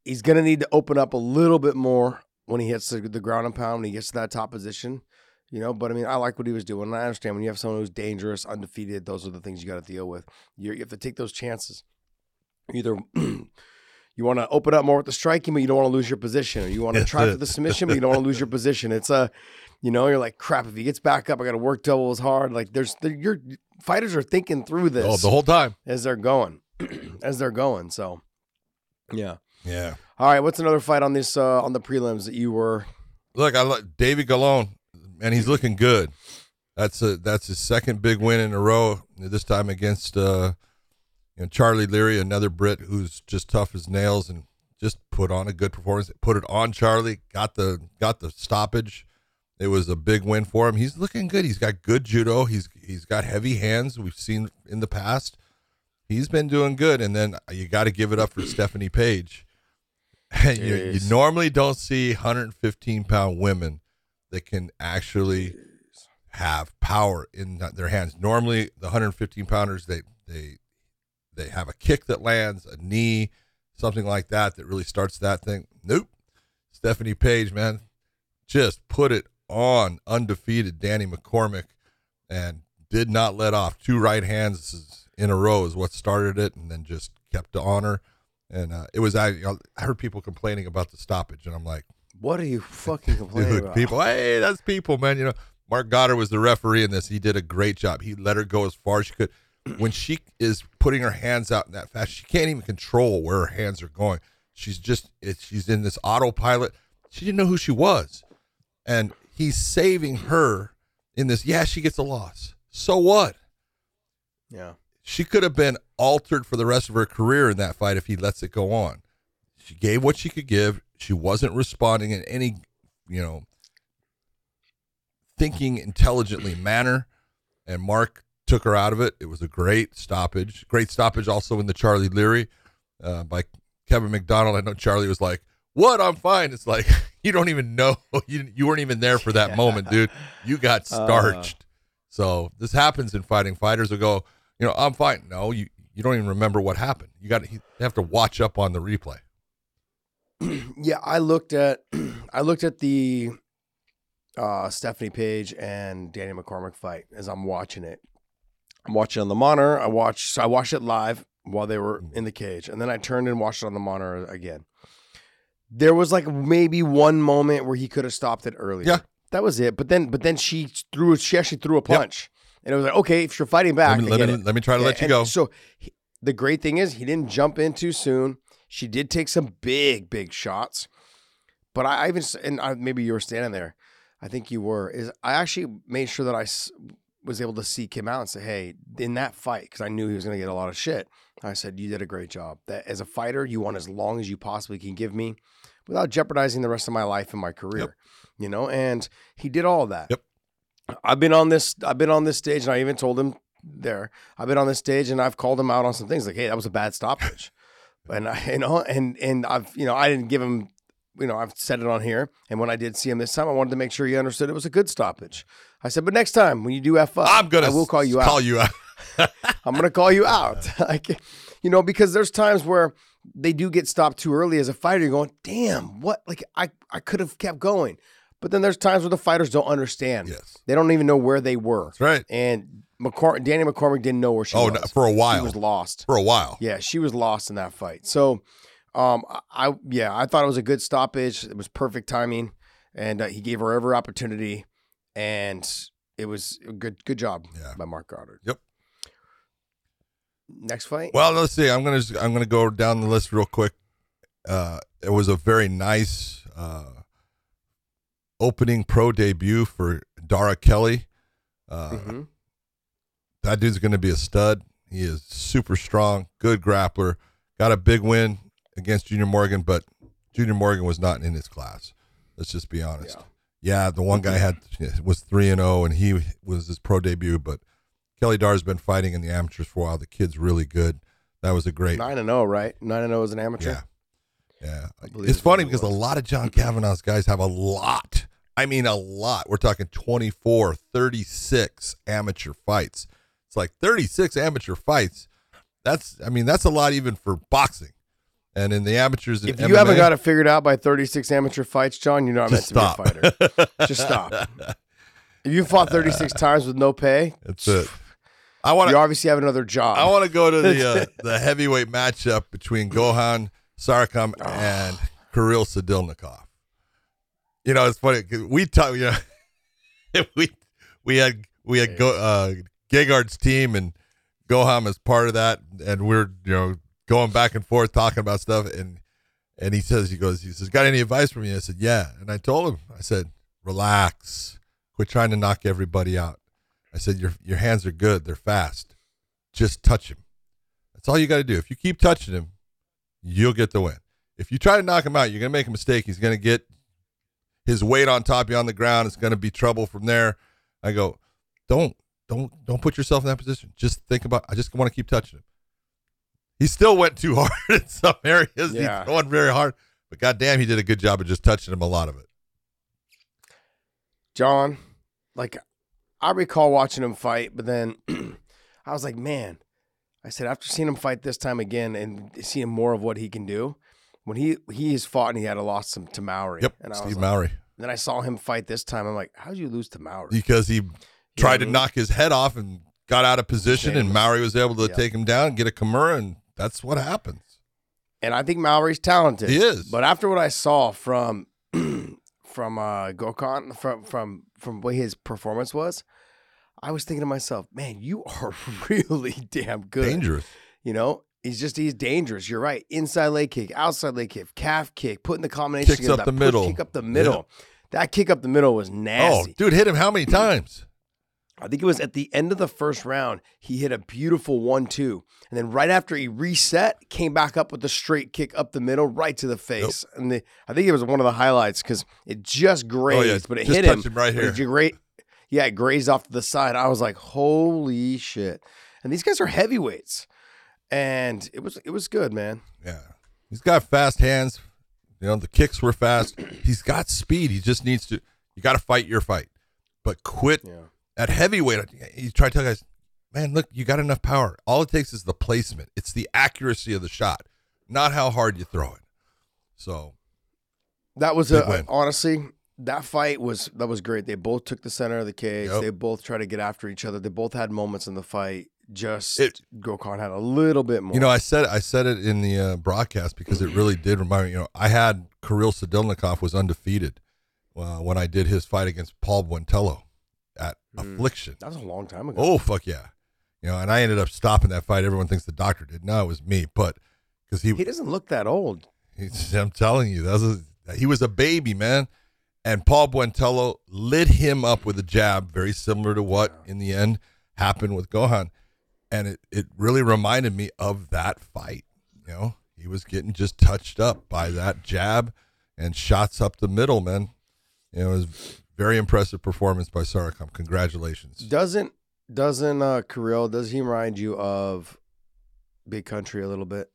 He's going to need to open up a little bit more when he hits the ground and pound, when he gets to that top position, you know. But I mean, I like what he was doing. And I understand when you have someone who's dangerous, undefeated, those are the things you got to deal with. You have to take those chances. Either you want to open up more with the striking, but you don't want to lose your position, or you want to try for the submission, but you don't want to lose your position. It's a, you know, you're like, crap, if he gets back up, I got to work double as hard. Like your fighters are thinking through this the whole time as they're going. So yeah. Yeah. All right. What's another fight on this on the prelims that you were? Look, I like David Gallon, and he's looking good. That's his second big win in a row. This time against Charlie Leary, another Brit who's just tough as nails and just put on a good performance. Put it on Charlie. Got the stoppage. It was a big win for him. He's looking good. He's got good judo. He's got heavy hands. We've seen in the past. He's been doing good. And then you got to give it up for Stephanie Page. You normally don't see 115-pound women that can actually have power in their hands. Normally, the 115-pounders, they have a kick that lands, a knee, something like that really starts that thing. Nope. Stephanie Page, man, just put it on undefeated Danni McCormack and did not let off. Two right hands in a row is what started it, and then just kept to honor. And I heard people complaining about the stoppage, and I'm like, what are you fucking complaining about? People, hey, that's people, man. You know, Mark Goddard was the referee in this. He did a great job. He let her go as far as she could. When she is putting her hands out in that fashion, she can't even control where her hands are going. She's in this autopilot. She didn't know who she was. And he's saving her in this. Yeah, she gets a loss. So what? Yeah. She could have been altered for the rest of her career in that fight if he lets it go on. She gave what she could give. She wasn't responding in any, you know, thinking intelligently manner, and Mark took her out of it. It was a great stoppage. Great stoppage also in the Charlie Leary by Kevin McDonald. I know Charlie was like, what? I'm fine. It's like, you don't even know. You weren't even there for that moment, dude. You got starched. So this happens in fighting. Fighters will go, you know, I'm fine. No, you don't even remember what happened. You have to watch up on the replay. Yeah, I looked at the Stephanie Page and Danni McCormack fight as I'm watching it. I'm watching it on the monitor. I watched it live while they were in the cage, and then I turned and watched it on the monitor again. There was like maybe one moment where he could have stopped it earlier. Yeah, that was it. But then she actually threw a punch. Yep. And it was like, okay, if you're fighting back, let me try to let you go. So the great thing is he didn't jump in too soon. She did take some big, big shots. But maybe you were standing there. I think you were. I actually made sure that I was able to seek him out and say, hey, in that fight, because I knew he was going to get a lot of shit, I said, you did a great job. That as a fighter, you want as long as you possibly can give me without jeopardizing the rest of my life and my career. Yep. You know, and he did all of that. Yep. I've been on this stage, and I even told him there. I've been on this stage and I've called him out on some things like, hey, that was a bad stoppage. And I didn't give him, I've said it on here. And when I did see him this time, I wanted to make sure he understood it was a good stoppage. I said, but next time when you do F up, I will call you out. I'm going to call you out. Like, because there's times where they do get stopped too early as a fighter. You're going, damn, what? Like I could have kept going. But then there's times where the fighters don't understand. Yes. They don't even know where they were. That's right. And Danni McCormack didn't know where she was. Oh, for a while. She was lost. For a while. Yeah, she was lost in that fight. So, I thought it was a good stoppage. It was perfect timing. And he gave her every opportunity. And it was a good job by Mark Goddard. Yep. Next fight? Well, let's see. I'm gonna go down the list real quick. It was a very nice... opening pro debut for Dara Kelly. That dude's going to be a stud. He is super strong, good grappler. Got a big win against Junior Morgan, but Junior Morgan was not in his class. Let's just be honest. Yeah, the one guy was 3-0, and he was his pro debut, but Kelly Dara's been fighting in the amateurs for a while. The kid's really good. That was a great 9-0, right? 9-0 as an amateur? Yeah. Yeah, it's funny because a lot of John Kavanaugh's guys have a lot. I mean, a lot. We're talking 24, 36 amateur fights. It's like 36 amateur fights. That's a lot even for boxing. And in the amateurs, if you haven't got it figured out by 36 amateur fights, John, you're not meant to be a fighter. Just stop. If you fought 36 times with no pay, that's it. You obviously have another job. I want to go to the heavyweight matchup between Gokhan Sarakam and Kirill Sedilnikov. It's funny. We talk. We had Gegard's team and Goham as part of that, and we're going back and forth talking about stuff. And he says, "Got any advice for me?" I said, "Yeah." And I told him, I said, "Relax. Quit trying to knock everybody out." I said, "Your hands are good. They're fast. Just touch him. That's all you got to do. If you keep touching him, you'll get the win. If you try to knock him out, you're going to make a mistake. He's going to get his weight on top of you on the ground. It's going to be trouble from there." I go, don't put yourself in that position. Just think about, I just want to keep touching him. He still went too hard in some areas. Yeah. He's going very hard, but goddamn, he did a good job of just touching him a lot of it. John, I recall watching him fight, but then I was like, man, I said, after seeing him fight this time again and seeing more of what he can do, when he has fought and he had a loss to Maori. Yep, and I Steve Maori. And then I saw him fight this time. I'm like, how did you lose to Maori? Because he tried to knock his head off and got out of position, and Maori was able to take him down and get a Kimura, and that's what happens. And I think Maori's talented. He is. But after what I saw from Gokhan, from what his performance was, I was thinking to myself, man, you are really damn good. Dangerous. He's dangerous. You're right. Inside leg kick, outside leg kick, calf kick, putting the combination. Kicks up the middle. Kick up the middle. Yeah. That kick up the middle was nasty. Oh, dude, hit him how many times? I think it was at the end of the first round, he hit a beautiful 1-2. And then right after he reset, came back up with the straight kick up the middle, right to the face. Nope. And I think it was one of the highlights because it just grazed, but it just hit him. Him right here. Yeah, it grazed off to the side. I was like, holy shit. And these guys are heavyweights. And it was good, man. Yeah. He's got fast hands. The kicks were fast. He's got speed. He just needs to – you got to fight your fight. But quit at heavyweight. You try to tell guys, man, look, you got enough power. All it takes is the placement. It's the accuracy of the shot, not how hard you throw it. So that was honestly – that fight was great. They both took the center of the cage. Yep. They both tried to get after each other. They both had moments in the fight. Gokhan had a little bit more. I said it in the broadcast because it really did remind me. I had Kirill Sedilnikov was undefeated when I did his fight against Paul Buentello at Affliction. That was a long time ago. Oh fuck yeah! And I ended up stopping that fight. Everyone thinks the doctor did. No, it was me. But because he doesn't look that old. I'm telling you, he was a baby, man. And Paul Buentello lit him up with a jab, very similar to what, in the end, happened with Gokhan. And it really reminded me of that fight. He was getting just touched up by that jab and shots up the middle, man. It was a very impressive performance by Sarakam. Congratulations. Doesn't Doesn't Kirill, does he remind you of Big Country a little bit?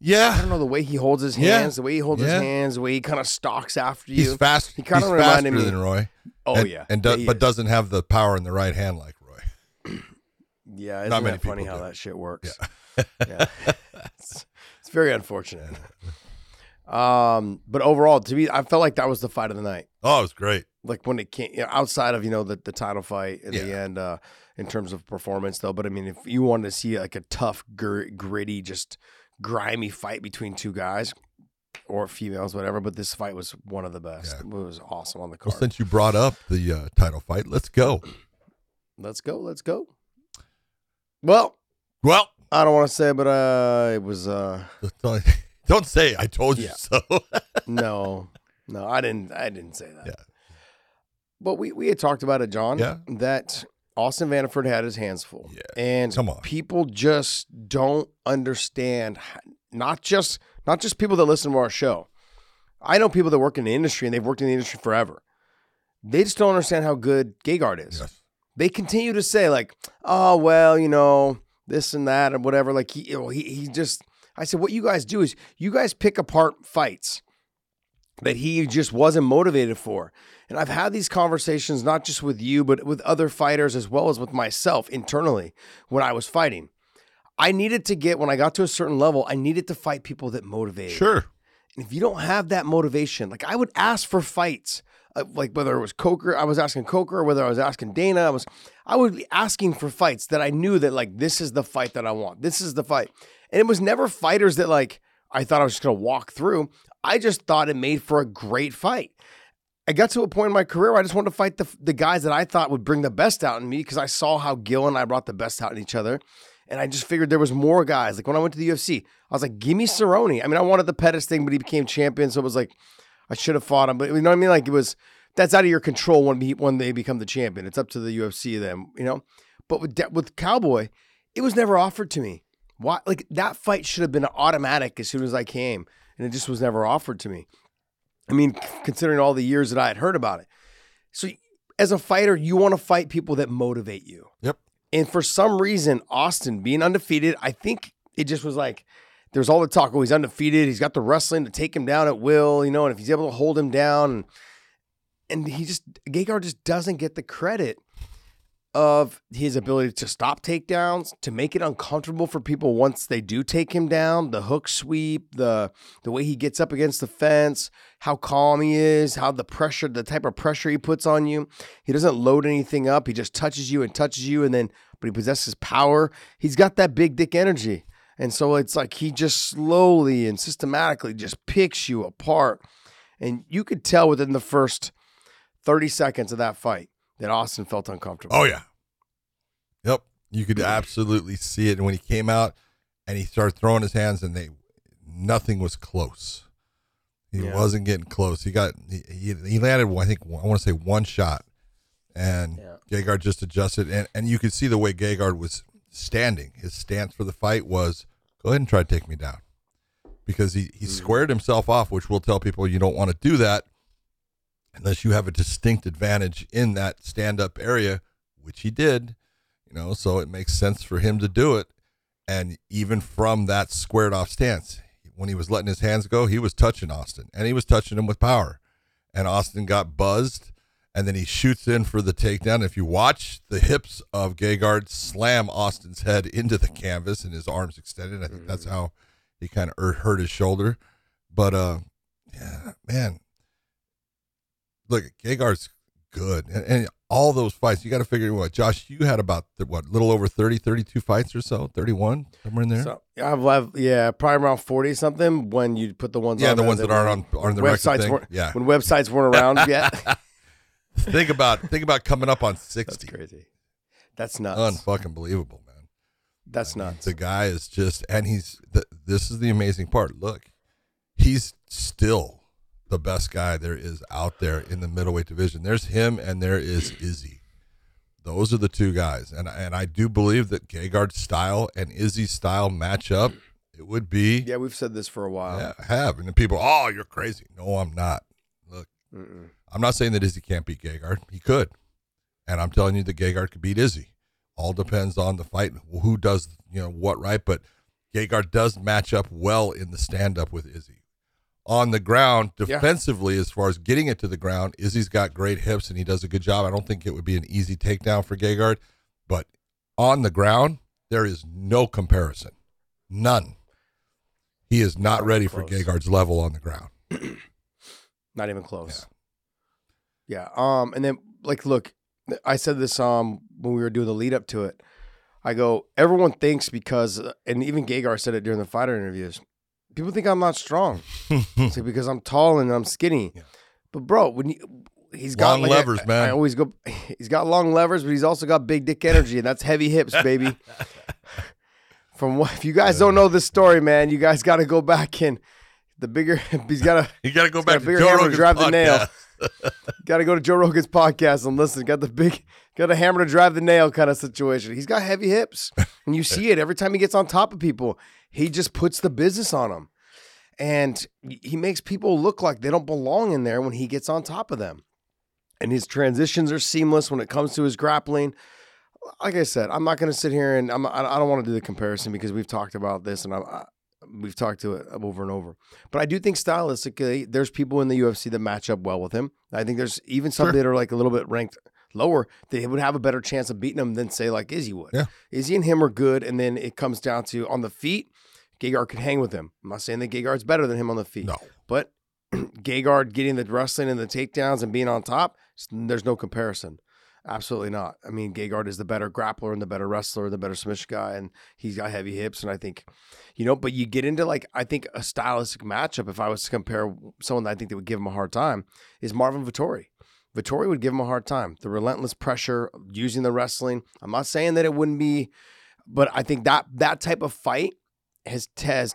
Yeah. I don't know, the way he holds his hands, the way he holds his hands, the way he kind of stalks after you. He's fast. He kind of reminded me than Roy. Oh, and, yeah. And but doesn't have the power in the right hand like Roy. Yeah, isn't that funny how that shit works? Yeah. It's very unfortunate. But overall, to me, I felt like that was the fight of the night. Oh, it was great. Like when it came, you know, outside of, you know, the title fight at the end, in terms of performance though. But I mean, if you wanted to see like a tough, gritty, just grimy fight between two guys or females, whatever. But this fight was one of the best. Yeah. It was awesome on the card. Well, since you brought up the title fight, let's go. Let's go. Well, I don't want to say, but it was. Don't say I told you so. No, I didn't say that. Yeah. But we had talked about it, John, that Austin Vanderford had his hands full. Yeah. And people just don't understand, not just people that listen to our show. I know people that work in the industry, and they've worked in the industry forever. They just don't understand how good Gegard is. Yes. They continue to say, like, oh, well, you know, this and that and whatever. Like, he just... I said, what you guys do is you guys pick apart fights that he just wasn't motivated for. And I've had these conversations, not just with you, but with other fighters as well as with myself internally when I was fighting. I needed to get, when I got to a certain level, I needed to fight people that motivated. Sure. And if you don't have that motivation, like I would ask for fights, like whether it was Coker, I was asking Coker, whether I was asking Dana, I would be asking for fights that I knew that like, this is the fight that I want. This is the fight. And it was never fighters that like I thought I was just going to walk through. I just thought it made for a great fight. I got to a point in my career where I just wanted to fight the guys that I thought would bring the best out in me, because I saw how Gil and I brought the best out in each other. And I just figured there was more guys. Like when I went to the UFC, I was like, give me Cerrone. I mean, I wanted the Pettis thing, but he became champion. So it was like, I should have fought him. But you know what I mean? Like it was, that's out of your control when they become the champion. It's up to the UFC then, you know? But with Cowboy, it was never offered to me. Why? Like that fight should have been automatic as soon as I came, and it just was never offered to me. I mean, considering all the years that I had heard about it. So as a fighter, you want to fight people that motivate you. Yep. And for some reason, Austin being undefeated, I think it just was like, there's all the talk, oh, he's undefeated. He's got the wrestling to take him down at will, you know, and if he's able to hold him down. And he just, Gegard just doesn't get the credit of his ability to stop takedowns, to make it uncomfortable for people once they do take him down, the hook sweep, the way he gets up against the fence, how calm he is, how the pressure, the type of pressure he puts on you. He doesn't load anything up. He just touches you, and then, but he possesses power. He's got that big dick energy. And so it's like he just slowly and systematically just picks you apart. And you could tell within the first 30 seconds of that fight that Austin felt uncomfortable. Oh, yeah. Yep. You could absolutely see it. And when he came out and he started throwing his hands, and nothing was close. He wasn't getting close. He landed, I think, I want to say one shot. And Gegard just adjusted. And you could see the way Gegard was standing. His stance for the fight was, go ahead and try to take me down. Because he squared himself off, which we'll tell people you don't want to do that. Unless you have a distinct advantage in that stand-up area, which he did, you know, so it makes sense for him to do it. And even from that squared-off stance, when he was letting his hands go, he was touching Austin, and he was touching him with power. And Austin got buzzed, and then he shoots in for the takedown. If you watch, the hips of Gegard slam Austin's head into the canvas and his arms extended. I think that's how he kind of hurt his shoulder. But, yeah, man. Look, Gegard's good. And all those fights, you got to figure what, Josh, you had about, a little over 30, 32 fights or so, 31, somewhere in there? So, probably around 40-something when you put the ones on. Yeah, the ones that aren't on the record thing. When websites weren't around yet. Think about coming up on 60. That's crazy. That's nuts. Un-fucking believable, man. That's nuts. The guy is just, and this is the amazing part. Look, he's still the best guy there is out there in the middleweight division. There's him and there is Izzy. Those are the two guys. And I do believe that Gegard's style and Izzy's style match up. It would be. Yeah, we've said this for a while. Yeah, I have. And then people, oh, you're crazy. No, I'm not. Look, I'm not saying that Izzy can't beat Gegard. He could. And I'm telling you that Gegard could beat Izzy. All depends on the fight, who does, you know, what, right? But Gegard does match up well in the stand-up with Izzy. On the ground, defensively, as far as getting it to the ground, Izzy's got great hips, and he does a good job. I don't think it would be an easy takedown for Gegard, but on the ground, there is no comparison. None. He is not ready for Gegard's level on the ground. Not even close. Yeah. And then, like, look, I said this when we were doing the lead-up to it. I go, everyone thinks because, and even Gegard said it during the fighter interviews, people think I'm not strong. It's like because I'm tall and I'm skinny. Yeah. But bro, when he's got long like levers, man. I always go. He's got long levers, but he's also got big dick energy, and that's heavy hips, baby. If you guys don't know this story, man, you guys got to go back and the bigger. He's got to. You got to go back to Joe Rogan's drive podcast. The nail. Got to go to Joe Rogan's podcast and listen. Got the big, got a hammer to drive the nail kind of situation. He's got heavy hips, and you see it every time he gets on top of people. He just puts the business on them, and he makes people look like they don't belong in there when he gets on top of them. And his transitions are seamless when it comes to his grappling. Like I said, I'm not going to sit here and I don't want to do the comparison because we've talked about this and we've talked to it over and over. But I do think stylistically, there's people in the UFC that match up well with him. I think there's even some that are like a little bit ranked lower. They would have a better chance of beating him than say like Izzy would. Yeah. Izzy and him are good, and then it comes down to on the feet. Gegard could hang with him. I'm not saying that Gegard's better than him on the feet. No. But Gegard getting the wrestling and the takedowns and being on top, there's no comparison. Absolutely not. I mean, Gegard is the better grappler and the better wrestler and the better submission guy, and he's got heavy hips. And I think, you know, but you get into like, I think a stylistic matchup, if I was to compare someone that I think that would give him a hard time, is Marvin Vettori. Vettori would give him a hard time. The relentless pressure, using the wrestling. I'm not saying that it wouldn't be, but I think that type of fight has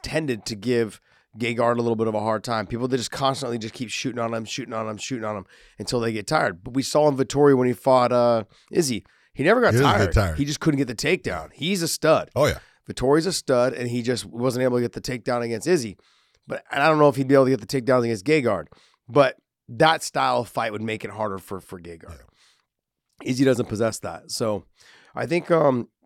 tended to give Gegard a little bit of a hard time. People that just constantly just keep shooting on him until they get tired. But we saw in Vettori when he fought Izzy, he never got tired. He just couldn't get the takedown. He's a stud. Oh yeah, Vittori's a stud, and he just wasn't able to get the takedown against Izzy. But and I don't know if he'd be able to get the takedown against Gegard. But that style of fight would make it harder for Gegard. Yeah. Izzy doesn't possess that, so. I think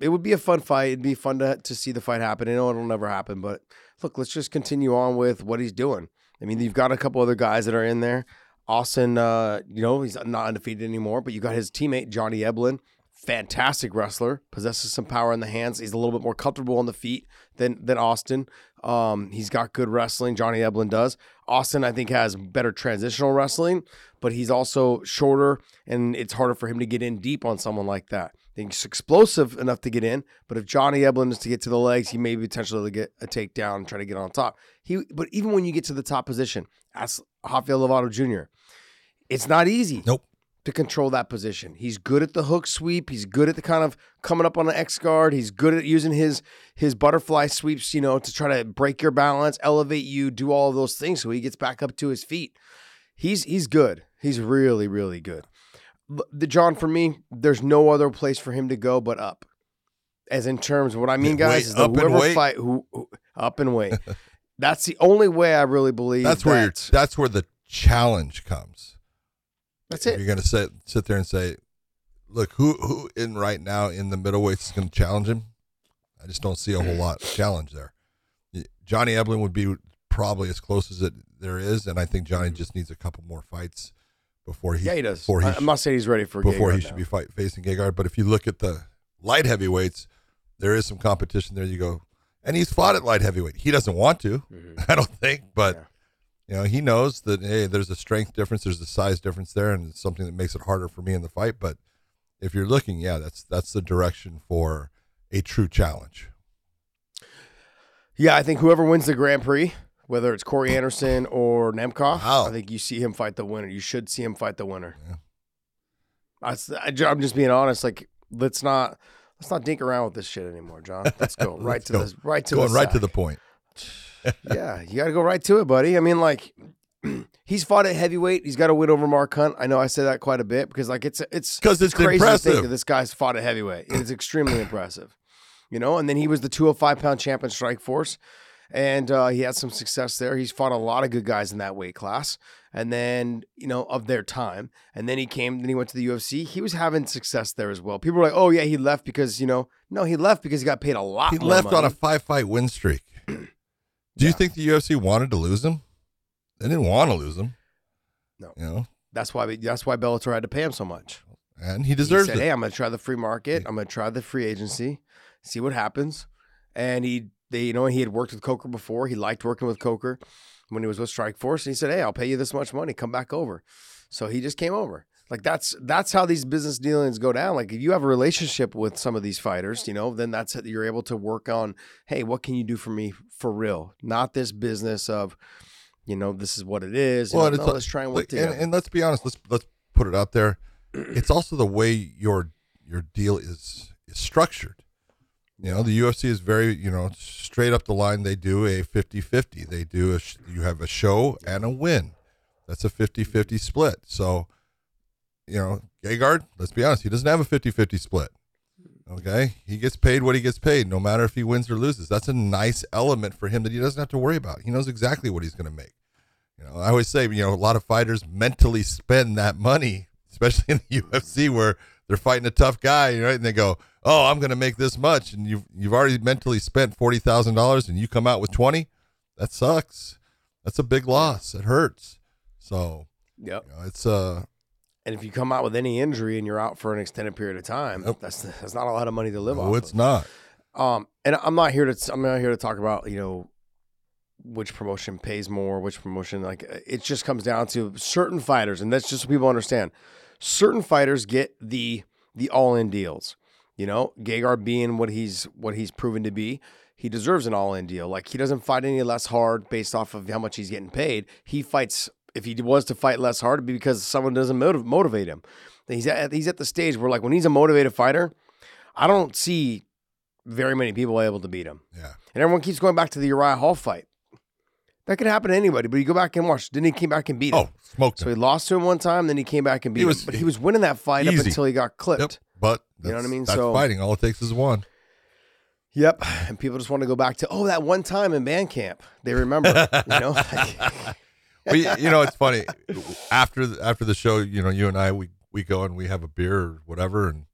it would be a fun fight. It'd be fun to see the fight happen. I know it'll never happen, but look, let's just continue on with what he's doing. I mean, you've got a couple other guys that are in there. Austin, you know, he's not undefeated anymore, but you got his teammate, Johnny Eblin, fantastic wrestler, possesses some power in the hands. He's a little bit more comfortable on the feet than Austin. He's got good wrestling. Johnny Eblin does. Austin, I think, has better transitional wrestling, but he's also shorter, and it's harder for him to get in deep on someone like that. He's explosive enough to get in, but if Johnny Eblin is to get to the legs, he may potentially get a takedown and try to get on top. But even when you get to the top position, as Rafael Lovato Jr., it's not easy to control that position. He's good at the hook sweep. He's good at the kind of coming up on the X guard. He's good at using his butterfly sweeps, you know, to try to break your balance, elevate you, do all of those things so he gets back up to his feet. He's good. He's really, really good. John, for me, there's no other place for him to go but up. As in terms of what I mean, guys, is the whoever fight who up and weight. That's the only way I really believe. That's where the challenge comes. That's it. If you're gonna sit there and say, look, who in right now in the middleweight is gonna challenge him? I just don't see a whole lot of challenge there. Johnny Eblin would be probably as close as there is, and I think Johnny just needs a couple more fights. I'm not saying he's ready for before Gegard he should be facing Gegard, but if you look at the light heavyweights, there is some competition there. You go, and he's fought at light heavyweight. He doesn't want to, I don't think, but you know he knows that hey, there's a strength difference, there's a size difference there, and it's something that makes it harder for me in the fight. But if you're looking, that's the direction for a true challenge. Yeah, I think whoever wins the Grand Prix. Whether it's Corey Anderson or Nemkov, I think you see him fight the winner. You should see him fight the winner. Yeah. I'm just being honest. Like, let's not dink around with this shit anymore, John. Let's go right to this. Right to going right to the point. Yeah, you got to go right to it, buddy. I mean, like, he's fought at heavyweight. He's got a win over Mark Hunt. I know I say that quite a bit because like it's crazy impressive. To think that this guy's fought at heavyweight. It's extremely impressive, you know. And then he was the 205-pound champ in Strikeforce. and he had some success there. He's fought a lot of good guys in that weight class, and then, you know, of their time. And then he came, then he went to the UFC. He was having success there as well. People were like, oh yeah, he left because, you know, no, he left because he got paid a lot. He left on a 5-fight win streak. Do you think the UFC wanted to lose him? They didn't want to lose him. No, you know, that's why Bellator had to pay him so much. And he deserves it. Hey, I'm going to try the free market. I'm going to try the free agency, see what happens. And he had worked with Coker before. He liked working with Coker when he was with Strikeforce. And he said, hey, I'll pay you this much money. Come back over. So he just came over. Like, that's how these business dealings go down. Like, if you have a relationship with some of these fighters, you know, then that's it. You're able to work on, hey, what can you do for me for real? Not this business of, you know, this is what it is. Well, and let's try and work together. And let's be honest. Let's put it out there. It's also the way your deal is structured. You know, the UFC is very, you know, straight up the line. They do a 50-50. They do you have a show and a win. That's a 50-50 split. So, you know, Gegard, let's be honest, he doesn't have a 50-50 split. Okay? He gets paid what he gets paid, no matter if he wins or loses. That's a nice element for him that he doesn't have to worry about. He knows exactly what he's going to make. You know, I always say, you know, a lot of fighters mentally spend that money, especially in the UFC where they're fighting a tough guy, right? And they go, oh, I'm going to make this much. And you've already mentally spent $40,000 and you come out with 20. That sucks. That's a big loss. It hurts. So, yep. You know, it's and if you come out with any injury and you're out for an extended period of time, nope. that's not a lot of money to live off. No, it's not. And I'm not here to talk about, you know, which promotion pays more, which promotion, like, it just comes down to certain fighters, and that's just so people understand. Certain fighters get the all-in deals, you know. Gegard being what he's proven to be, he deserves an all-in deal. Like, he doesn't fight any less hard based off of how much he's getting paid. He fights, if he was to fight less hard, it'd be because someone doesn't motivate him. He's at the stage where, like, when he's a motivated fighter, I don't see very many people able to beat him. Yeah, and everyone keeps going back to the Uriah Hall fight. That could happen to anybody, but you go back and watch. Then he came back and beat him. Oh, smoked him. So he lost to him one time, then he came back and beat him. But he was winning that fight easy up until he got clipped. Yep, but you know what I mean? That's so fighting. All it takes is one. Yep. And people just want to go back to, that one time in band camp. They remember, you know? Well, you know, it's funny. After the show, you know, you and I, we go and we have a beer or whatever and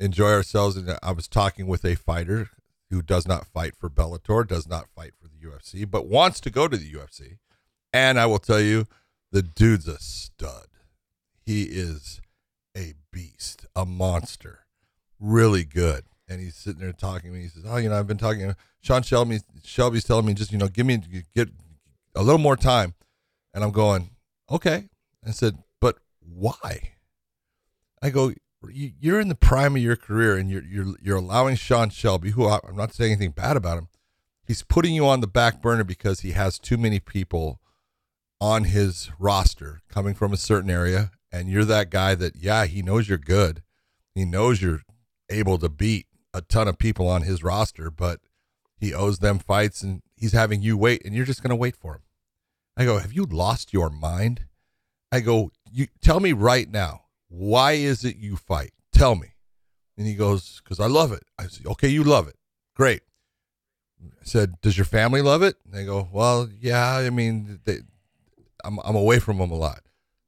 enjoy ourselves. And I was talking with a fighter who does not fight for Bellator, does not fight for the UFC, but wants to go to the UFC. And I will tell you, the dude's a stud. He is a beast, a monster, really good. And he's sitting there talking to me. He says, oh, you know, I've been talking. Sean Shelby's telling me, just, you know, get a little more time. And I'm going, okay. I said, but why? I go, you're in the prime of your career, and you're allowing Sean Shelby, who I'm not saying anything bad about him, he's putting you on the back burner because he has too many people on his roster coming from a certain area, and you're that guy that, yeah, he knows you're good, he knows you're able to beat a ton of people on his roster, but he owes them fights, and he's having you wait, and you're just going to wait for him. I go, have you lost your mind? I go, you tell me right now, why is it you fight? Tell me. And he goes, because I love it. I said, okay, you love it. Great. I said, does your family love it? And they go, well, yeah, I mean, I'm away from them a lot.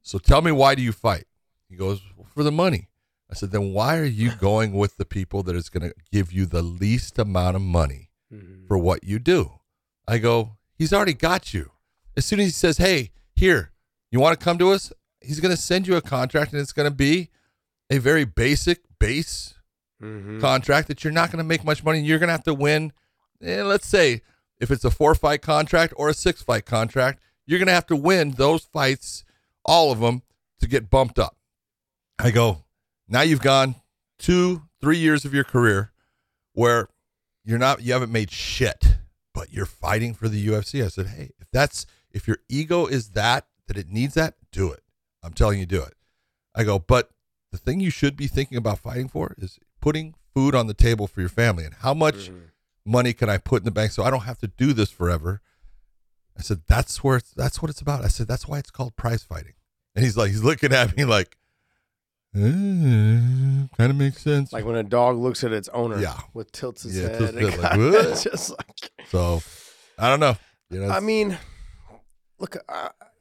So tell me, why do you fight? He goes, well, for the money. I said, then why are you going with the people that is going to give you the least amount of money for what you do? I go, he's already got you. As soon as he says, hey, here, you want to come to us? He's going to send you a contract, and it's going to be a very basic base contract that you're not going to make much money. You're going to have to win. Let's say if it's a 4-fight contract or a 6-fight contract, you're going to have to win those fights, all of them, to get bumped up. I go, now you've gone 2-3 years of your career where you haven't made shit, but you're fighting for the UFC. I said, hey, if your ego is that it needs that, do it. I'm telling you, do it. I go, but the thing you should be thinking about fighting for is putting food on the table for your family, and how much money can I put in the bank so I don't have to do this forever? I said, that's what it's about. I said, that's why it's called prize fighting. And he's like, he's looking at me like, kind of makes sense. Like when a dog looks at its owner, yeah, with tilts his head. Like, just like so. I don't know. You know, I mean, look,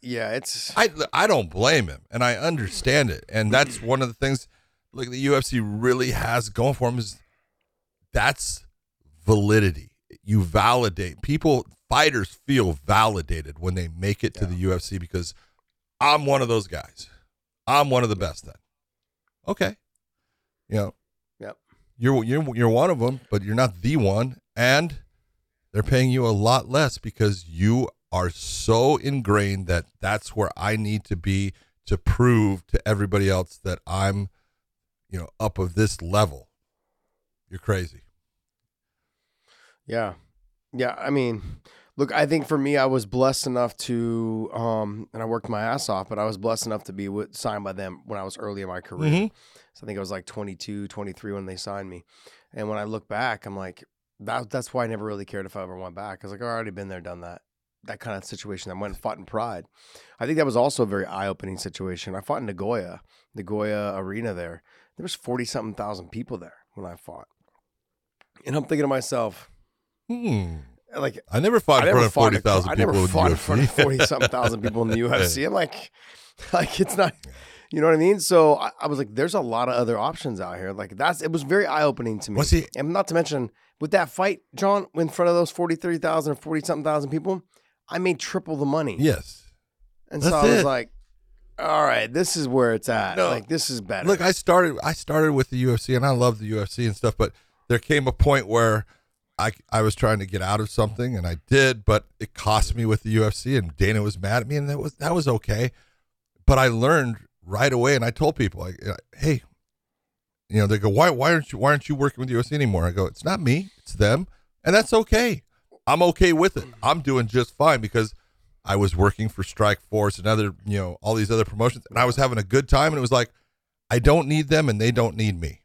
yeah, it's. I don't blame him, and I understand it, and that's one of the things. Like the UFC really has going for him is that's validity. You validate people. Fighters feel validated when they make it to the UFC because I'm one of those guys. I'm one of the best. Then, okay, you know, you're one of them, but you're not the one, and they're paying you a lot less because you are so ingrained that that's where I need to be to prove to everybody else that I'm, you know, up of this level. You're crazy. Yeah. Yeah, I mean, look, I think for me, I was blessed enough to, and I worked my ass off, but I was blessed enough to be signed by them when I was early in my career. Mm-hmm. So I think I was like 22, 23 when they signed me. And when I look back, I'm like, that's why I never really cared if I ever went back. I was like, oh, I've already been there, done that. That kind of situation. I went and fought in Pride. I think that was also a very eye-opening situation. I fought in Nagoya Arena there. There was 40-something thousand people there when I fought. And I'm thinking to myself... Like I never fought in front of 40,000 people. I never fought in front of 40-something thousand people in the UFC. I'm like it's not, you know what I mean? So I was like, there's a lot of other options out here. Like it was very eye opening to me. And not to mention with that fight, John, in front of those 43,000 or 40-something thousand people, I made triple the money. Yes, and so I was like, all right, this is where it's at. No, like this is better. Look, I started with the UFC, and I love the UFC and stuff, but there came a point where. I was trying to get out of something, and I did, but it cost me with the UFC, and Dana was mad at me, and that was okay. But I learned right away, and I told people, like, hey, you know, they go, why aren't you working with the UFC anymore? I go, it's not me, it's them, and that's okay. I'm okay with it. I'm doing just fine because I was working for Strikeforce and other, you know, all these other promotions, and I was having a good time, and it was like, I don't need them, and they don't need me.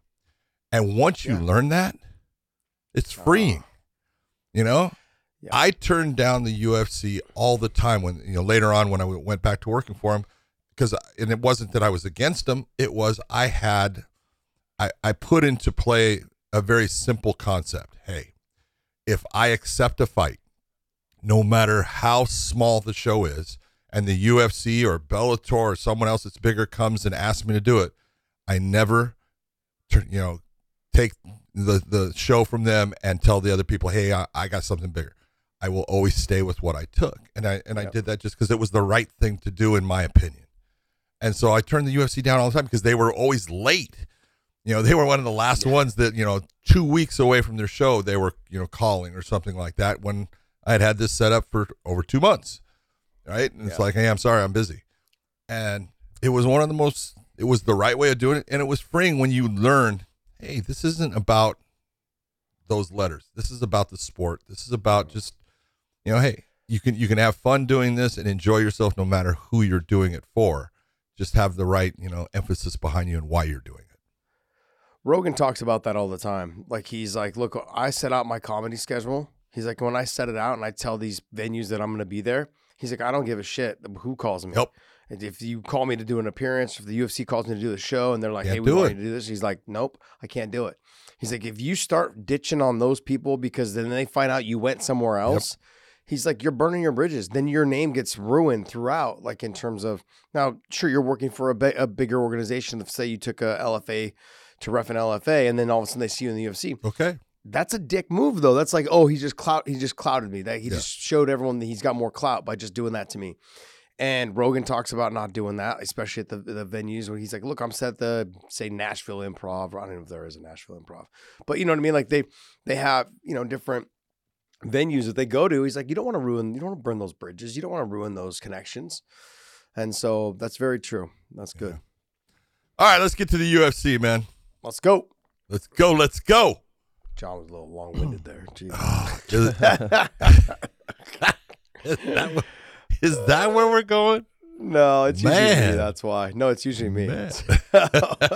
And once you learn that, it's freeing, you know. Yeah. I turned down the UFC all the time when, you know, later on when I went back to working for him, because and it wasn't that I was against him. It was I put into play a very simple concept. Hey, if I accept a fight, no matter how small the show is, and the UFC or Bellator or someone else that's bigger comes and asks me to do it, I never, you know, take the show from them and tell the other people, hey, I got something bigger. I will always stay with what I took. And I did that just because it was the right thing to do, in my opinion. And so I turned the UFC down all the time because they were always late. You know, they were one of the last ones that, you know, 2 weeks away from their show, they were, you know, calling or something like that, when I had this set up for over 2 months. Right. And it's like, hey, I'm sorry, I'm busy. And it was one of the most, it was the right way of doing it. And it was freeing when you learned, hey, this isn't about those letters. This is about the sport. This is about just, you know, hey, you can have fun doing this and enjoy yourself no matter who you're doing it for. Just have the right, you know, emphasis behind you and why you're doing it. Rogan talks about that all the time. Like, he's like, look, I set out my comedy schedule. He's like, when I set it out and I tell these venues that I'm going to be there, he's like, I don't give a shit who calls me. Yep. If you call me to do an appearance, if the UFC calls me to do the show and they're like, hey, we want you to do this. He's like, nope, I can't do it. He's like, if you start ditching on those people because then they find out you went somewhere else, he's like, you're burning your bridges. Then your name gets ruined throughout, like in terms of, now, sure, you're working for a bigger organization. If, say, you took a LFA to ref an LFA, and then all of a sudden they see you in the UFC. Okay. That's a dick move, though. That's like, oh, he just clouted me. That he just showed everyone that he's got more clout by just doing that to me. And Rogan talks about not doing that, especially at the venues where he's like, look, I'm set at the, say, Nashville Improv. I don't know if there is a Nashville Improv. But you know what I mean? Like they have, you know, different venues that they go to. He's like, you don't want to burn those bridges. You don't want to ruin those connections. And so that's very true. That's good. All right, let's get to the UFC, man. Let's go. Let's go. Let's go. John was a little long-winded there. Jeez. Is that where we're going? No, it's usually me. That's why. No, it's usually me. Do you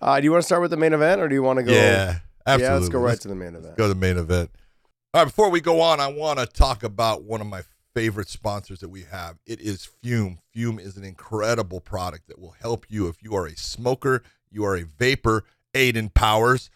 want to start with the main event, or do you want to go? Yeah, absolutely. Yeah, let's go right to the main event. Go to the main event. All right, before we go on, I want to talk about one of my favorite sponsors that we have. It is Fume. Fume is an incredible product that will help you if you are a smoker, you are a vapor. Aiden Powers.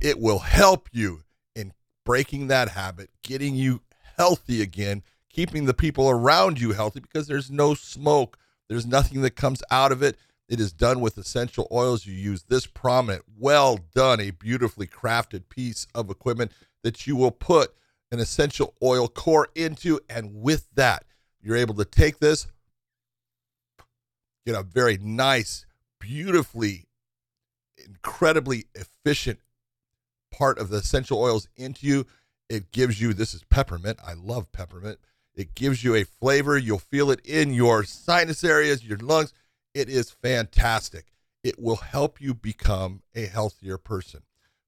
It will help you in breaking that habit, getting you healthy again, keeping the people around you healthy, because there's no smoke. There's nothing that comes out of it. It is done with essential oils. You use this prominent, well done, a beautifully crafted piece of equipment that you will put an essential oil core into. And with that, you're able to take this, get a very nice, beautifully, incredibly efficient part of the essential oils into you. It gives you, this is peppermint. I love peppermint. It gives you a flavor. You'll feel it in your sinus areas, your lungs. It is fantastic. It will help you become a healthier person.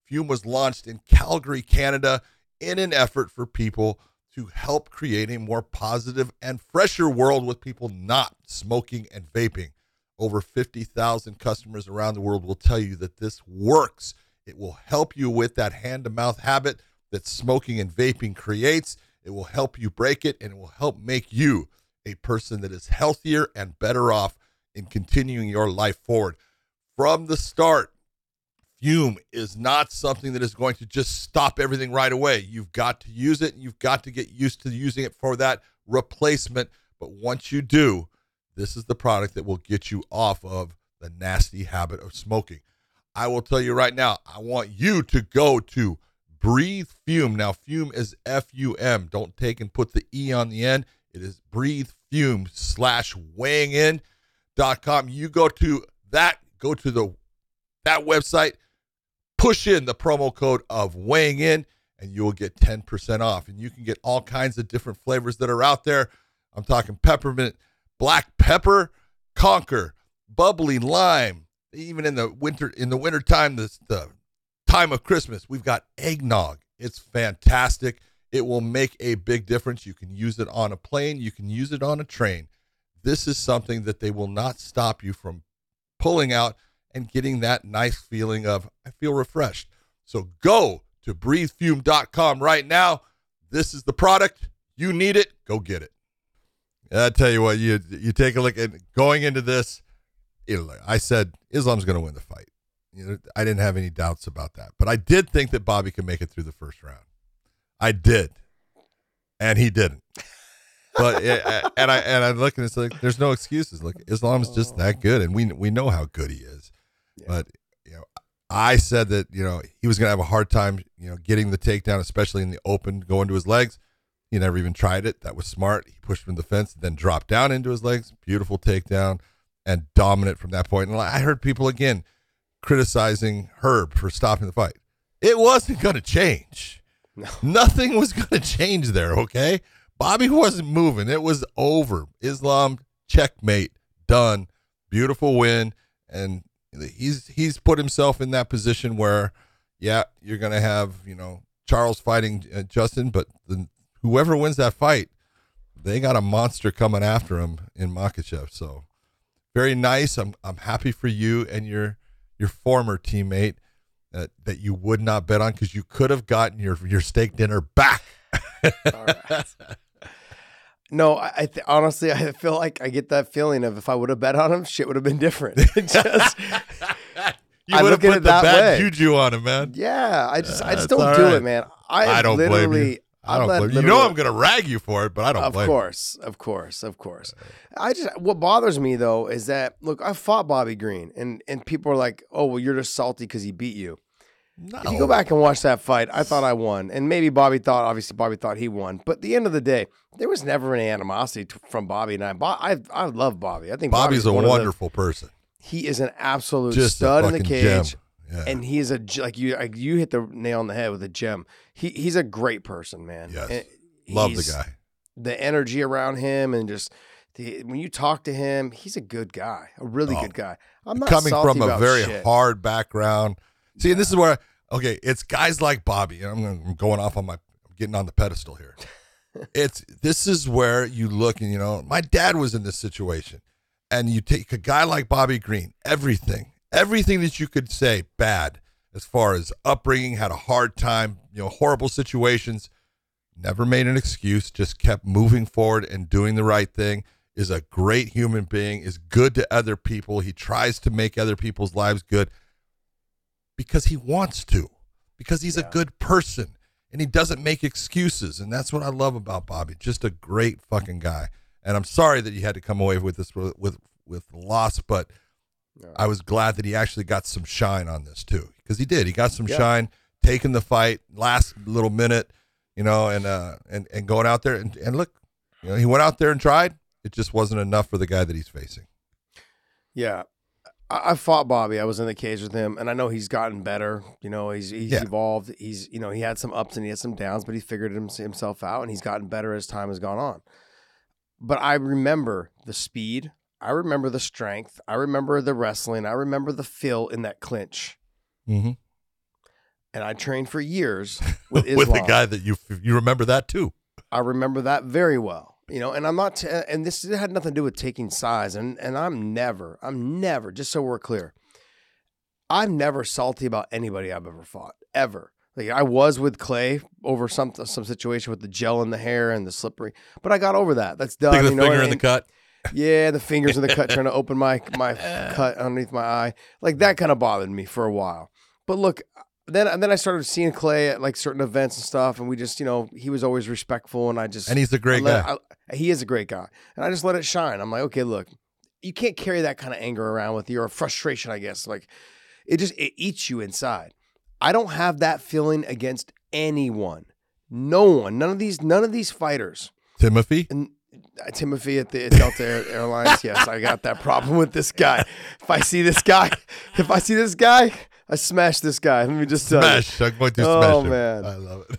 Fume was launched in Calgary, Canada, in an effort for people to help create a more positive and fresher world with people not smoking and vaping. Over 50,000 customers around the world will tell you that this works. It will help you with that hand-to-mouth habit that smoking and vaping creates. It will help you break it, and it will help make you a person that is healthier and better off in continuing your life forward. From the start, Fume is not something that is going to just stop everything right away. You've got to use it, and you've got to get used to using it for that replacement. But once you do, this is the product that will get you off of the nasty habit of smoking. I will tell you right now, I want you to go to Breathe Fume. Now, Fume is F-U-M. Don't take and put the E on the end. It is breathefume.com. You go to that, that website, push in the promo code of weighing in, and you will get 10% off. And you can get all kinds of different flavors that are out there. I'm talking peppermint, black pepper, Coker, bubbly lime. Even in the winter time, this the time of Christmas, we've got eggnog. It's fantastic. It will make a big difference. You can use it on a plane. You can use it on a train. This is something that they will not stop you from pulling out and getting that nice feeling of, I feel refreshed. So go to breathefume.com right now. This is the product. You need it. Go get it. I tell you what, you take a look at going into this. I said, Islam's going to win the fight. I didn't have any doubts about that. But I did think that Bobby could make it through the first round. I did. And he didn't. But I look and it's like, there's no excuses. Look, Islam's just that good, and we know how good he is. Yeah. But I said that he was going to have a hard time getting the takedown, especially in the open, going to his legs. He never even tried it. That was smart. He pushed him to the fence, then dropped down into his legs. Beautiful takedown, and dominant from that point. And I heard people again criticizing Herb for stopping the fight. It wasn't going to change. No. Nothing was going to change there. Okay. Bobby wasn't moving. It was over. Islam, checkmate, done. Beautiful win. And he's put himself in that position where, yeah, you're going to have, Charles fighting Justin, but whoever wins that fight, they got a monster coming after him in Makhachev. So very nice. I'm happy for you and your former teammate that you would not bet on, because you could have gotten your steak dinner back. All right. No, honestly, I feel like I get that feeling of if I would have bet on him, shit would have been different. I would have put the bad juju on him, man. Yeah, I just don't do it, man. I don't blame you. I don't blame you. You know I'm going to rag you for it, but I don't blame you. Of course. What bothers me, though, is that, look, I fought Bobby Green, and people are like, oh, well, you're just salty because he beat you. No. If you go back and watch that fight, I thought I won. And maybe Bobby thought he won. But at the end of the day, there was never any animosity from Bobby and I. I love Bobby. I think Bobby's a wonderful person. He is an absolute stud in the cage. Yeah. And he is you hit the nail on the head with a gem. He's a great person, man. Yes. Love the guy. The energy around him and just when you talk to him, he's a good guy, a really good guy. I'm not coming from a very hard background. See, and this is where it's guys like Bobby, and I'm going off on I'm getting on the pedestal here. This is where you look and my dad was in this situation, and you take a guy like Bobby Green, everything that you could say bad as far as upbringing, had a hard time, horrible situations, never made an excuse, just kept moving forward and doing the right thing, is a great human being, is good to other people. He tries to make other people's lives good. Because he wants to, because he's a good person. and he doesn't make excuses. And that's what I love about Bobby. Just a great fucking guy. And I'm sorry that you had to come away with this with loss, but yeah. I was glad that he actually got some shine on this too, because he did. He got some shine, taking the fight last little minute, you know, and going out there and look, you know, he went out there and tried. It just wasn't enough for the guy that he's facing. Yeah. I fought Bobby. I was in the cage with him, and I know he's gotten better. You know, he's evolved. He's, you know, he had some ups and he had some downs, but he figured himself out, and he's gotten better as time has gone on. But I remember the speed. I remember the strength. I remember the wrestling. I remember the feel in that clinch. Mm-hmm. And I trained for years with Islam. With a guy that you remember that too. I remember that very well. You know, and I'm not, and this had nothing to do with taking size, and I'm never, just so we're clear, I'm never salty about anybody I've ever fought, ever. Like I was with Clay over some situation with the gel in the hair and the slippery, but I got over that. That's done. The finger in the cut. Yeah, the fingers in the cut, trying to open my cut underneath my eye. Like that kind of bothered me for a while. But look, then I started seeing Clay at like certain events and stuff, and we just, you know, he was always respectful, and and he's a great guy. He is a great guy, and I just let it shine. I'm like, okay, look, you can't carry that kind of anger around with you, or frustration, I guess. Like, it eats you inside. I don't have that feeling against anyone, no one, none of these fighters. Timothy. And, Timothy at Delta Airlines. Yes, I got that problem with this guy. If I see this guy, I smash this guy. Let me just smash. I'm going to smash him. Man, I love it.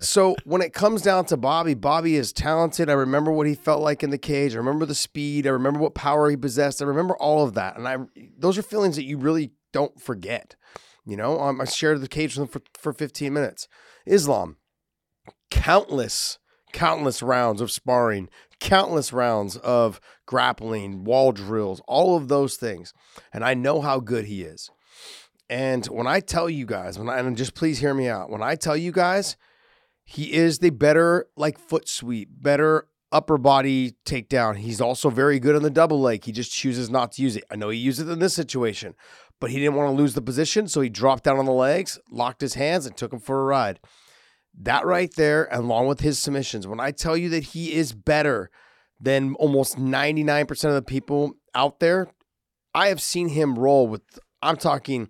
So when it comes down to Bobby is talented. I remember what he felt like in the cage. I remember the speed. I remember what power he possessed. I remember all of that. And those are feelings that you really don't forget. You know, I shared the cage with him for 15 minutes. Islam, countless rounds of sparring, countless rounds of grappling, wall drills, all of those things. And I know how good he is. And when I tell you guys, and just please hear me out, when I tell you guys, he is the better like foot sweep, better upper body takedown. He's also very good on the double leg. He just chooses not to use it. I know he used it in this situation, but he didn't want to lose the position. So he dropped down on the legs, locked his hands, and took him for a ride. That right there, along with his submissions, when I tell you that he is better than almost 99% of the people out there, I have seen him roll with, I'm talking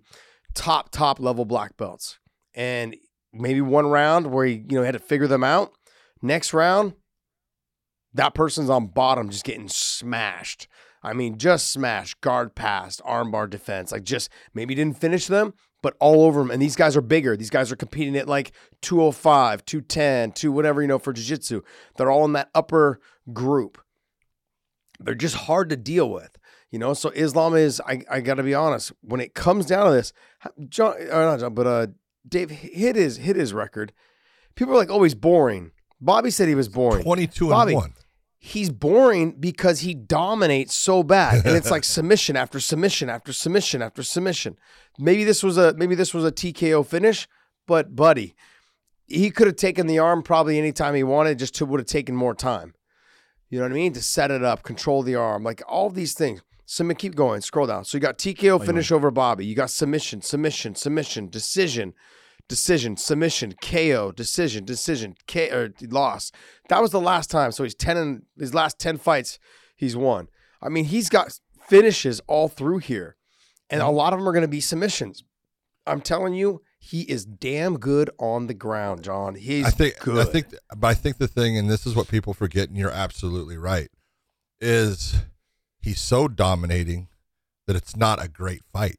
top level black belts. And maybe one round where he, you know, had to figure them out. Next round, that person's on bottom just getting smashed. I mean, just smashed, guard past, armbar defense. Like just maybe didn't finish them, but all over them. And these guys are bigger. These guys are competing at like 205, 210, 2 whatever, you know, for jiu-jitsu. They're all in that upper group. They're just hard to deal with, you know? So Islam is, I got to be honest, when it comes down to this, Dave hit his record. People are like, oh, he's boring. Bobby said he was boring. 22-1. He's boring because he dominates so bad, and it's like submission after submission after submission after submission. Maybe this was a TKO finish, but buddy, he could have taken the arm probably any time he wanted. Just would have taken more time. You know what I mean? To set it up, control the arm, like all these things. So keep going. Scroll down. So you got TKO finish over Bobby. You got submission, decision, submission, KO, decision, loss. That was the last time. So he's 10 in his last 10 fights, he's won. I mean, he's got finishes all through here, and a lot of them are going to be submissions. I'm telling you, he is damn good on the ground, John. Good. I think the thing, and this is what people forget, and you're absolutely right, is he's so dominating that it's not a great fight.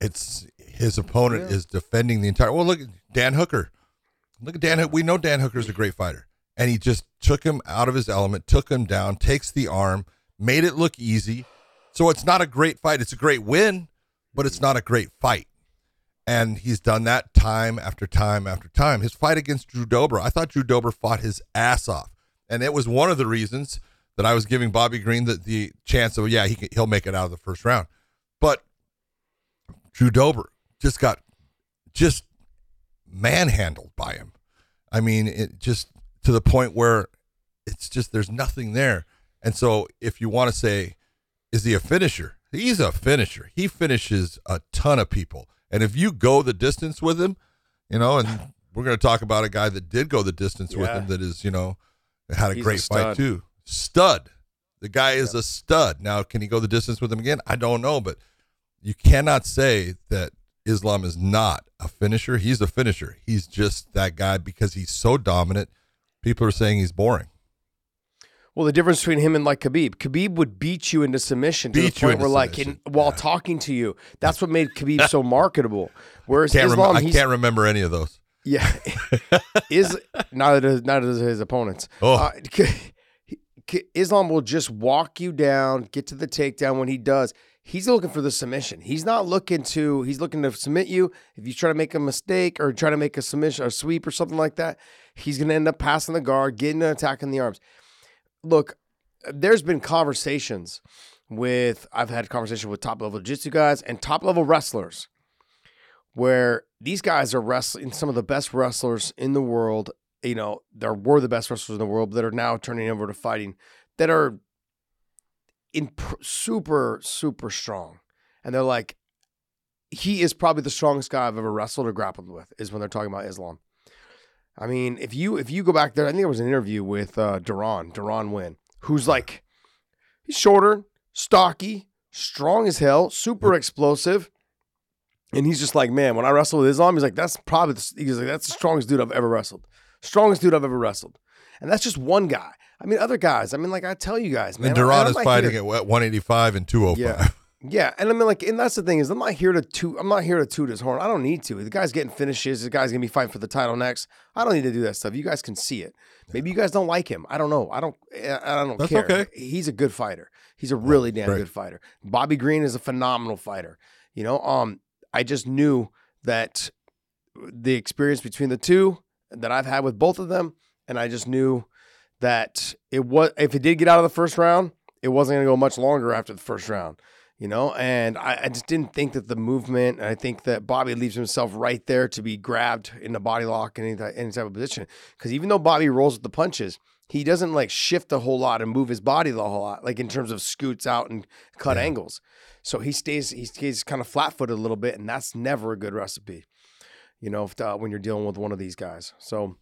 It's his opponent is defending the entire. Well, look at Dan Hooker. Look at Dan Hooker. We know Dan Hooker's a great fighter, and he just took him out of his element, took him down, takes the arm, made it look easy. So it's not a great fight. It's a great win, but it's not a great fight. And he's done that time after time after time. His fight against Drew Dober, I thought Drew Dober fought his ass off, and it was one of the reasons that I was giving Bobby Green the chance of he'll make it out of the first round, but. Drew Dober just got manhandled by him. I mean, it just to the point where it's just there's nothing there. And so if you want to say, is he a finisher? He's a finisher. He finishes a ton of people. And if you go the distance with him, you know, and We're going to talk about a guy that did go the distance with him that is, you know, had a great fight too. Stud. The guy is a stud. Now, can he go the distance with him again? I don't know, but you cannot say that Islam is not a finisher. He's a finisher. He's just that guy because he's so dominant. People are saying he's boring. Well, the difference between him and like Khabib would beat you into submission to the point where like while talking to you, that's what made Khabib so marketable. Whereas Islam, I can't remember any of those. Yeah, neither does his opponents. Oh. Islam will just walk you down, get to the takedown. When he does, he's looking for the submission. He's not looking to. He's looking to submit you. If you try to make a mistake or try to make a submission or sweep or something like that, he's going to end up passing the guard, getting an attack in the arms. Look, there's been conversations with, I've had conversations with top-level jiu-jitsu guys and top-level wrestlers where these guys are wrestling some of the best wrestlers in the world. You know, there were the best wrestlers in the world that are now turning over to fighting that are super, super strong. And they're like, he is probably the strongest guy I've ever wrestled or grappled with, is when they're talking about Islam. I mean, if you go back there, I think there was an interview with Duran Wynn, who's like, he's shorter, stocky, strong as hell, super explosive, and he's just like, man, when I wrestle with Islam, he's like, that's the strongest dude I've ever wrestled, and that's just one guy. I mean, other guys. I mean, like I tell you guys, man. And Duran is fighting at 185 and 205. Yeah, and I mean, like, and that's the thing is, I'm not here to toot his horn. I don't need to. The guy's getting finishes. The guy's gonna be fighting for the title next. I don't need to do that stuff. You guys can see it. Maybe you guys don't like him. I don't know. I don't That's care. Okay. He's a good fighter. He's a really damn good fighter. Bobby Green is a phenomenal fighter. You know, I just knew that the experience between the two that I've had with both of them, and I just knew that if it did get out of the first round, it wasn't gonna go much longer after the first round. You know, and I just didn't think that the movement, and I think that Bobby leaves himself right there to be grabbed in the body lock in any type of position. Because even though Bobby rolls with the punches, he doesn't like shift a whole lot and move his body a whole lot, like in terms of scoots out and cut angles. So he stays kind of flat-footed a little bit, and that's never a good recipe, you know, when you're dealing with one of these guys. So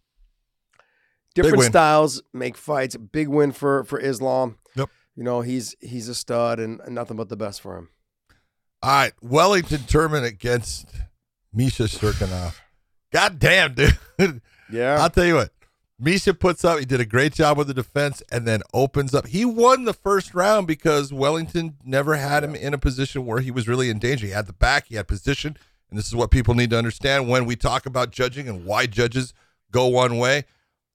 different styles make fights. Big win for Islam. Yep. You know, he's a stud and nothing but the best for him. All right, Wellington Turman against Misha Serkinov. God damn, dude. Yeah. I'll tell you what. Misha puts up, he did a great job with the defense and then opens up. He won the first round because Wellington never had him in a position where he was really in danger. He had the back, he had position, and this is what people need to understand when we talk about judging and why judges go one way.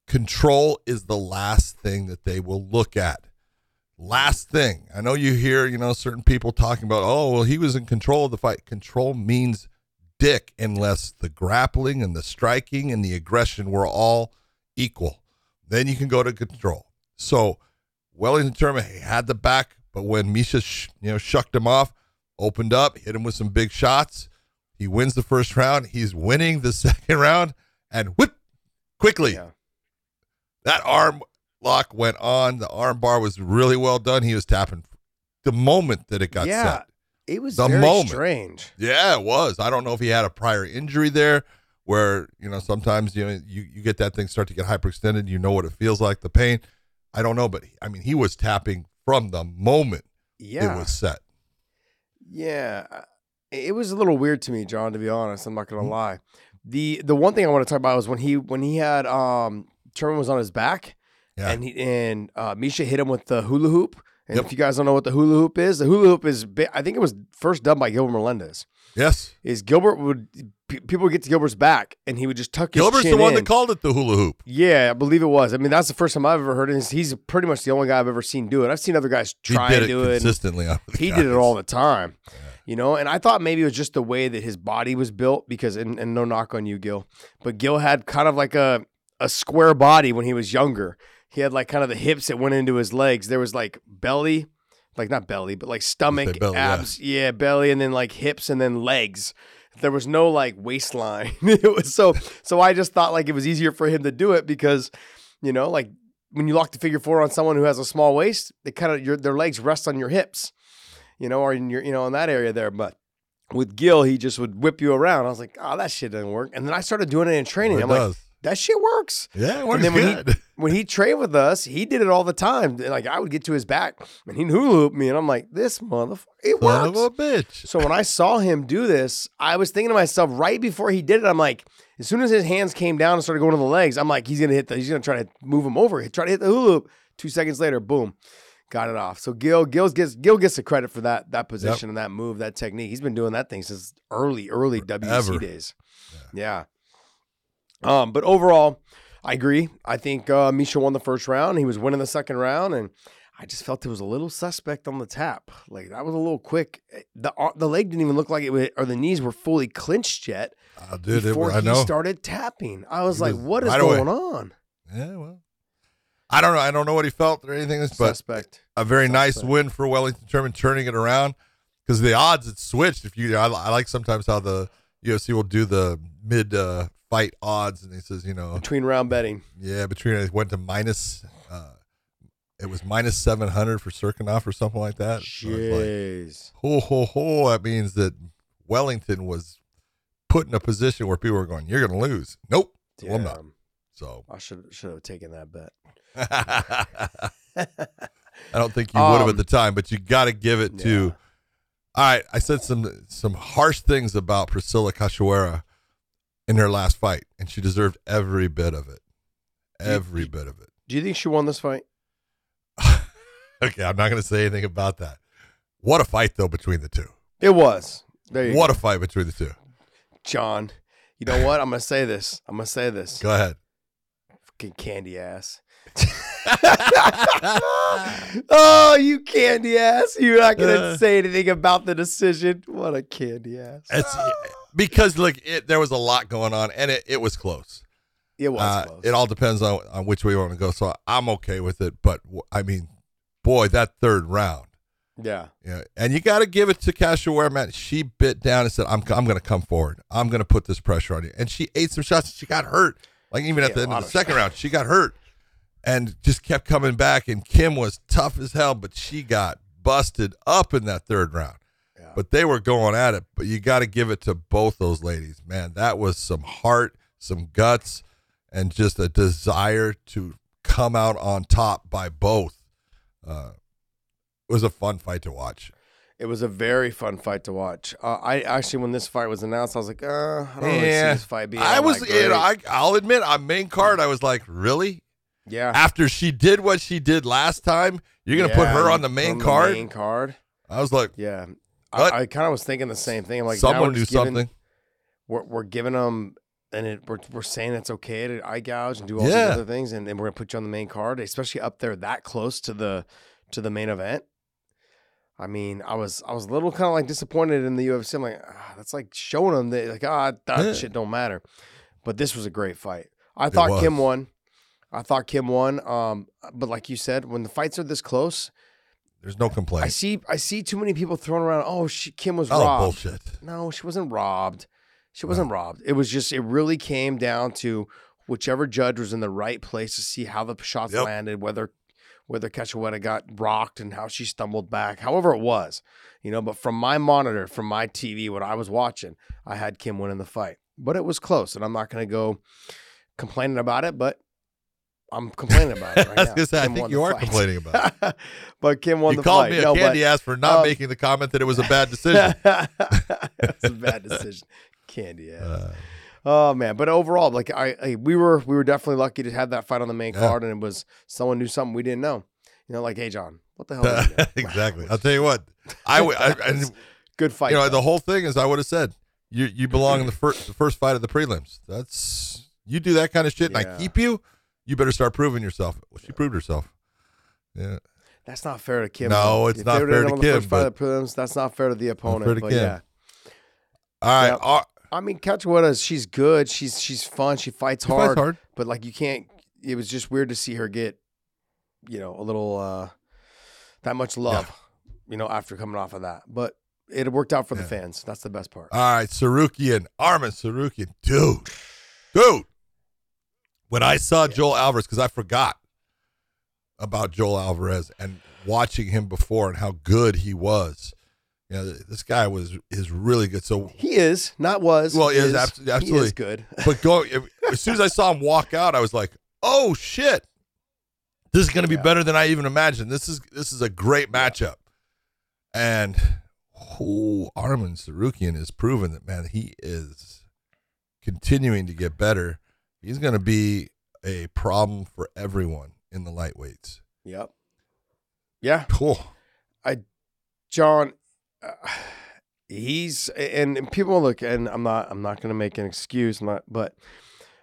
Control is the last thing that they will look at. Last thing, I know you hear, you know, certain people talking about, oh, well, he was in control of the fight. Control means dick unless the grappling and the striking and the aggression were all equal. Then you can go to control. So Wellington Turman, he had the back, but when Misha, shucked him off, opened up, hit him with some big shots, he wins the first round. He's winning the second round, and whip, quickly. Yeah. That arm lock went on. The arm bar was really well done. He was tapping the moment that it got set. It was very strange. Yeah, it was. I don't know if he had a prior injury there where, you know, sometimes, you know, you get that thing start to get hyperextended. You know what it feels like, the pain. I don't know, but I mean, he was tapping from the moment it was set. Yeah. It was a little weird to me, John, to be honest. I'm not going to lie. The one thing I want to talk about was when he had Turman was on his back. Yeah. And Misha hit him with the hula hoop. And if you guys don't know what the hula hoop is, I think it was first done by Gilbert Melendez. Yes. People would get to Gilbert's back, and he would just tuck his chin in. Gilbert's the one that called it the hula hoop. Yeah, I believe it was. I mean, that's the first time I've ever heard it. He's pretty much the only guy I've ever seen do it. I've seen other guys try to do it. Consistently. He did it all the time. Yeah. You know, and I thought maybe it was just the way that his body was built, because, and no knock on you, Gil, but Gil had kind of like a square body when he was younger. He had like kind of the hips that went into his legs. There was like belly, like not belly, but like stomach, belly, abs. Yeah, belly, and then like hips and then legs. There was no like waistline. It was so I just thought like it was easier for him to do it because, you know, like when you lock the figure four on someone who has a small waist, they kind of, their legs rest on your hips, you know, or in your, you know, in that area there. But with Gil, he just would whip you around. I was like, oh, that shit doesn't work. And then I started doing it in training. Like, that shit works. Yeah, it works. And then when he trained with us, he did it all the time. And like I would get to his back and he'd hula-hoop me. And I'm like, this motherfucker, it works. Son of a bitch. So when I saw him do this, I was thinking to myself right before he did it, I'm like, as soon as his hands came down and started going to the legs, I'm like, he's gonna try to move him over, try to hit the hula-hoop. 2 seconds later, boom. Got it off. So Gil gets the credit for that position and that move, that technique. He's been doing that thing since early WC days. Yeah. But overall, I agree. I think Misha won the first round. He was winning the second round, and I just felt it was a little suspect on the tap. Like that was a little quick. The leg didn't even look like it was, or the knees were fully clinched yet. Before he started tapping, I was like, "What is going on?" Yeah, well. I don't know. I don't know what he felt or anything, but a very nice win for Wellington Turman, turning it around, because the odds had switched. I like sometimes how the UFC will do the mid-fight odds, and he says, between round betting. Yeah, it went to minus. It was minus 700 for Serkinov or something like that. Jeez, so that means that Wellington was put in a position where people were going, "You're going to lose." Nope, well, I'm not. So I should have taken that bet. I don't think you would have at the time, but you got to give it to. All right, I said some harsh things about Priscilla Cachoeira in her last fight, and she deserved every bit of it. Do you think she won this fight? Okay, I'm not going to say anything about that. What a fight, though, between the two. It was. What a fight between the two. John, you know what? I'm going to say this. Go ahead. Fucking candy ass. Oh, you candy ass. You're not going to say anything about the decision. What a candy ass. It's, because, there was a lot going on, and it was close. It was close. It all depends on which way you want to go, so I'm okay with it. But, I mean, boy, that third round. Yeah. And you got to give it to Cachoeira, man. She bit down and said, I'm going to come forward. I'm going to put this pressure on you. And she ate some shots. She got hurt. Like, even at the end of the second round, she got hurt. And just kept coming back, and Kim was tough as hell, but she got busted up in that third round. Yeah. But they were going at it, but you got to give it to both those ladies. Man, that was some heart, some guts, and just a desire to come out on top by both. It was a fun fight to watch. It was a very fun fight to watch. I actually, when this fight was announced, I was like, I don't really see this fight being. I'll admit, on main card, I was like, really? Yeah. After she did what she did last time, you're going to put her on the main card? Main card. I was like, yeah. I kind of was thinking the same thing. I'm like, someone do something. We're giving them, and we're saying it's okay to eye gouge and do all these other things, and then we're going to put you on the main card, especially up there that close to the main event. I mean, I was a little kind of like disappointed in the UFC. I'm like, that's like showing them that that shit don't matter. But this was a great fight. I thought Kim won, but like you said, when the fights are this close, there's no complaint. I see too many people throwing around, Kim was robbed. Bullshit. No, she wasn't robbed. It was just, it really came down to whichever judge was in the right place to see how the shots landed, whether Cachoeira got rocked and how she stumbled back, however it was, but from my monitor, from my TV, what I was watching, I had Kim winning the fight, but it was close, and I'm not going to go complaining about it, but I'm complaining about it right now. I think you are complaining about it. But Kim won the fight. You called me a candy ass for not making the comment that it was a bad decision. It's a bad decision. Candy ass. Oh, man. But overall, like we were definitely lucky to have that fight on the main card, and it was someone knew something we didn't know. Like, hey, John, what the hell are you doing? Exactly. I'll tell you what. Good fight. The whole thing is I would have said, you belong in the first fight of the prelims. You do that kind of shit, and I keep you. You better start proving yourself. Well, she proved herself. Yeah, that's not fair to Kim. No, it's not fair to Kim. That's not fair to the opponent. Fair to Kim. Yeah. All right. I mean, Cachoeira, she's good. She's fun. She fights hard. But you can't. It was just weird to see her get, a little that much love, after coming off of that. But it worked out for the fans. That's the best part. All right, Arman Sarukian, dude. When I saw Joel Alvarez, because I forgot about Joel Alvarez and watching him before and how good he was, Yeah, this guy is really good. So he is, not was. Well, is absolutely, he is good. But as soon as I saw him walk out, I was like, "Oh shit, this is going to be better than I even imagined. This is a great matchup." And Arman Sarukian has proven that, man. He is continuing to get better. He's going to be a problem for everyone in the lightweights. Yep. Yeah. Cool. John. He's and people look, and I'm not gonna make an excuse, but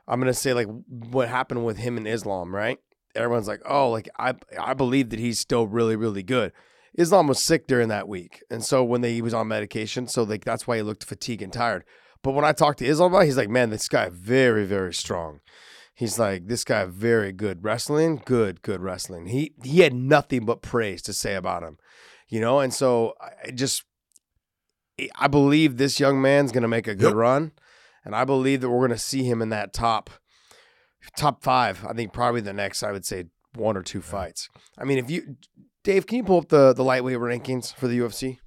I'm gonna say like what happened with him in Islam, right? Everyone's like, oh, like I believe that he's still really, really good. Islam was sick during that week, and so he was on medication, so like that's why he looked fatigued and tired. But when I talked to Islam about it, he's like, man, this guy very, very strong. He's like, this guy very good wrestling, good wrestling. He had nothing but praise to say about him, you know. And so I believe this young man's going to make a good run, and I believe that we're going to see him in that top five. I think probably the next, I would say, one or two fights. I mean, if you, Dave, can you pull up the lightweight rankings for the UFC?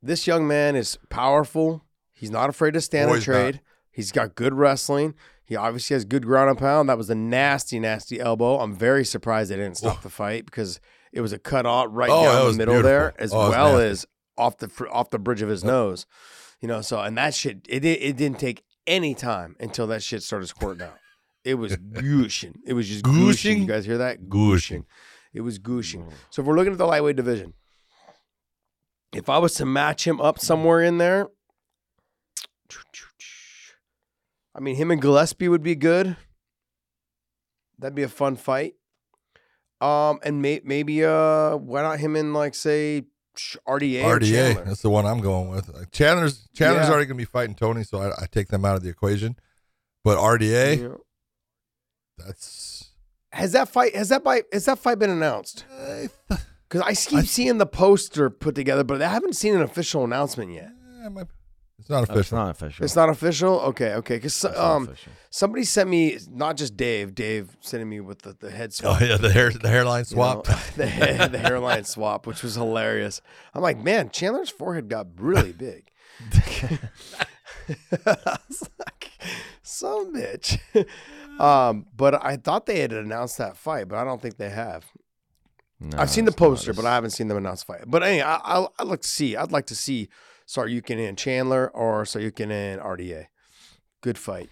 This young man is powerful. He's not afraid to stand and trade. He's got good wrestling. He obviously has good ground and pound. That was a nasty, nasty elbow. I'm very surprised they didn't stop the fight because it was a cut off right down the middle there, as well as off the bridge of his nose, you know. So and that shit, it didn't take any time until that shit started squirting out. It was gooshing. It was just gooshing. You guys hear that? Gooshing. It was gooshing. So if we're looking at the lightweight division, if I was to match him up somewhere in there. I mean, him and Gillespie would be good. That'd be a fun fight. And maybe why not him and like say RDA? That's the one I'm going with. Chandler's already gonna be fighting Tony, so I take them out of the equation. But RDA, that's has that fight been announced? Because I keep seeing the poster put together, but I haven't seen an official announcement yet. It's not official. It's not official? Okay. Because somebody sent me, not just Dave sending me with the head swap. Oh, yeah, the hairline swap. You know, the hairline swap, which was hilarious. I'm like, man, Chandler's forehead got really big. I was like, some bitch. But I thought they had announced that fight, but I don't think they have. No, I've seen the poster, but I haven't seen them announce the fight. But anyway, I'd like to see Saryukin and Chandler or Saryukin and RDA. Good fight.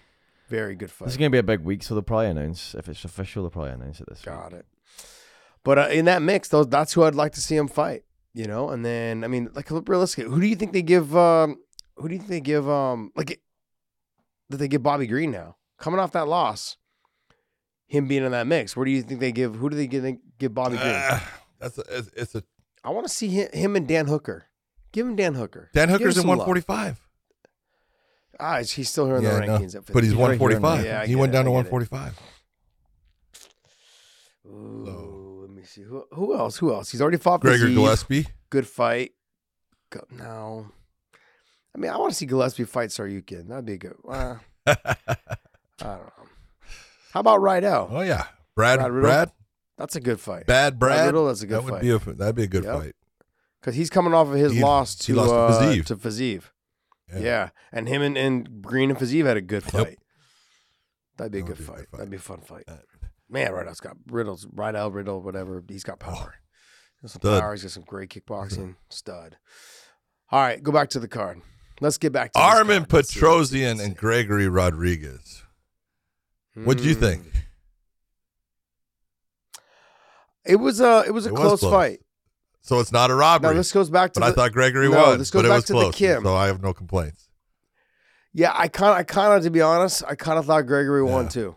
Very good fight. This is going to be a big week, so they'll probably announce. If it's official, they'll probably announce it this week. Got it. But in that mix, that's who I'd like to see him fight, you know? And then, I mean, like, realistically, who do you think they give, that they give Bobby Green now? Coming off that loss, him being in that mix, where do you think they give, who do they give Bobby Green? I want to see him and Dan Hooker. Give him Dan Hooker. Dan Hooker's in 145. Love. He's still here in the rankings. No, but he's 145. Yeah, he went down to 145. Ooh, let me see. Who else? He's already fought Gregor Gillespie. Good fight. No. I mean, I want to see Gillespie fight Saryukin. That'd be good. I don't know. How about Riddell? Oh, yeah. Brad? That's a good fight. Brad Riddell, that's a good fight. That'd be a good fight. Because he's coming off of his loss to Fazeev. Yeah. And him and Green and Fazeev had a good fight. Yep. That'd be a good fight. That'd be a fun fight. Man, Rydell's got Riddle, whatever. He's got power. He's got some power. He's got some great kickboxing. Stud. All right, go back to the card. Let's get back to Arman Petrosian and Gregory Rodriguez. What do you think? It was a close fight. So it's not a robbery. No, this goes back to. But I thought Gregory won. This goes back to the Kim. So I have no complaints. Yeah, I kind of, to be honest, I kind of thought Gregory won too,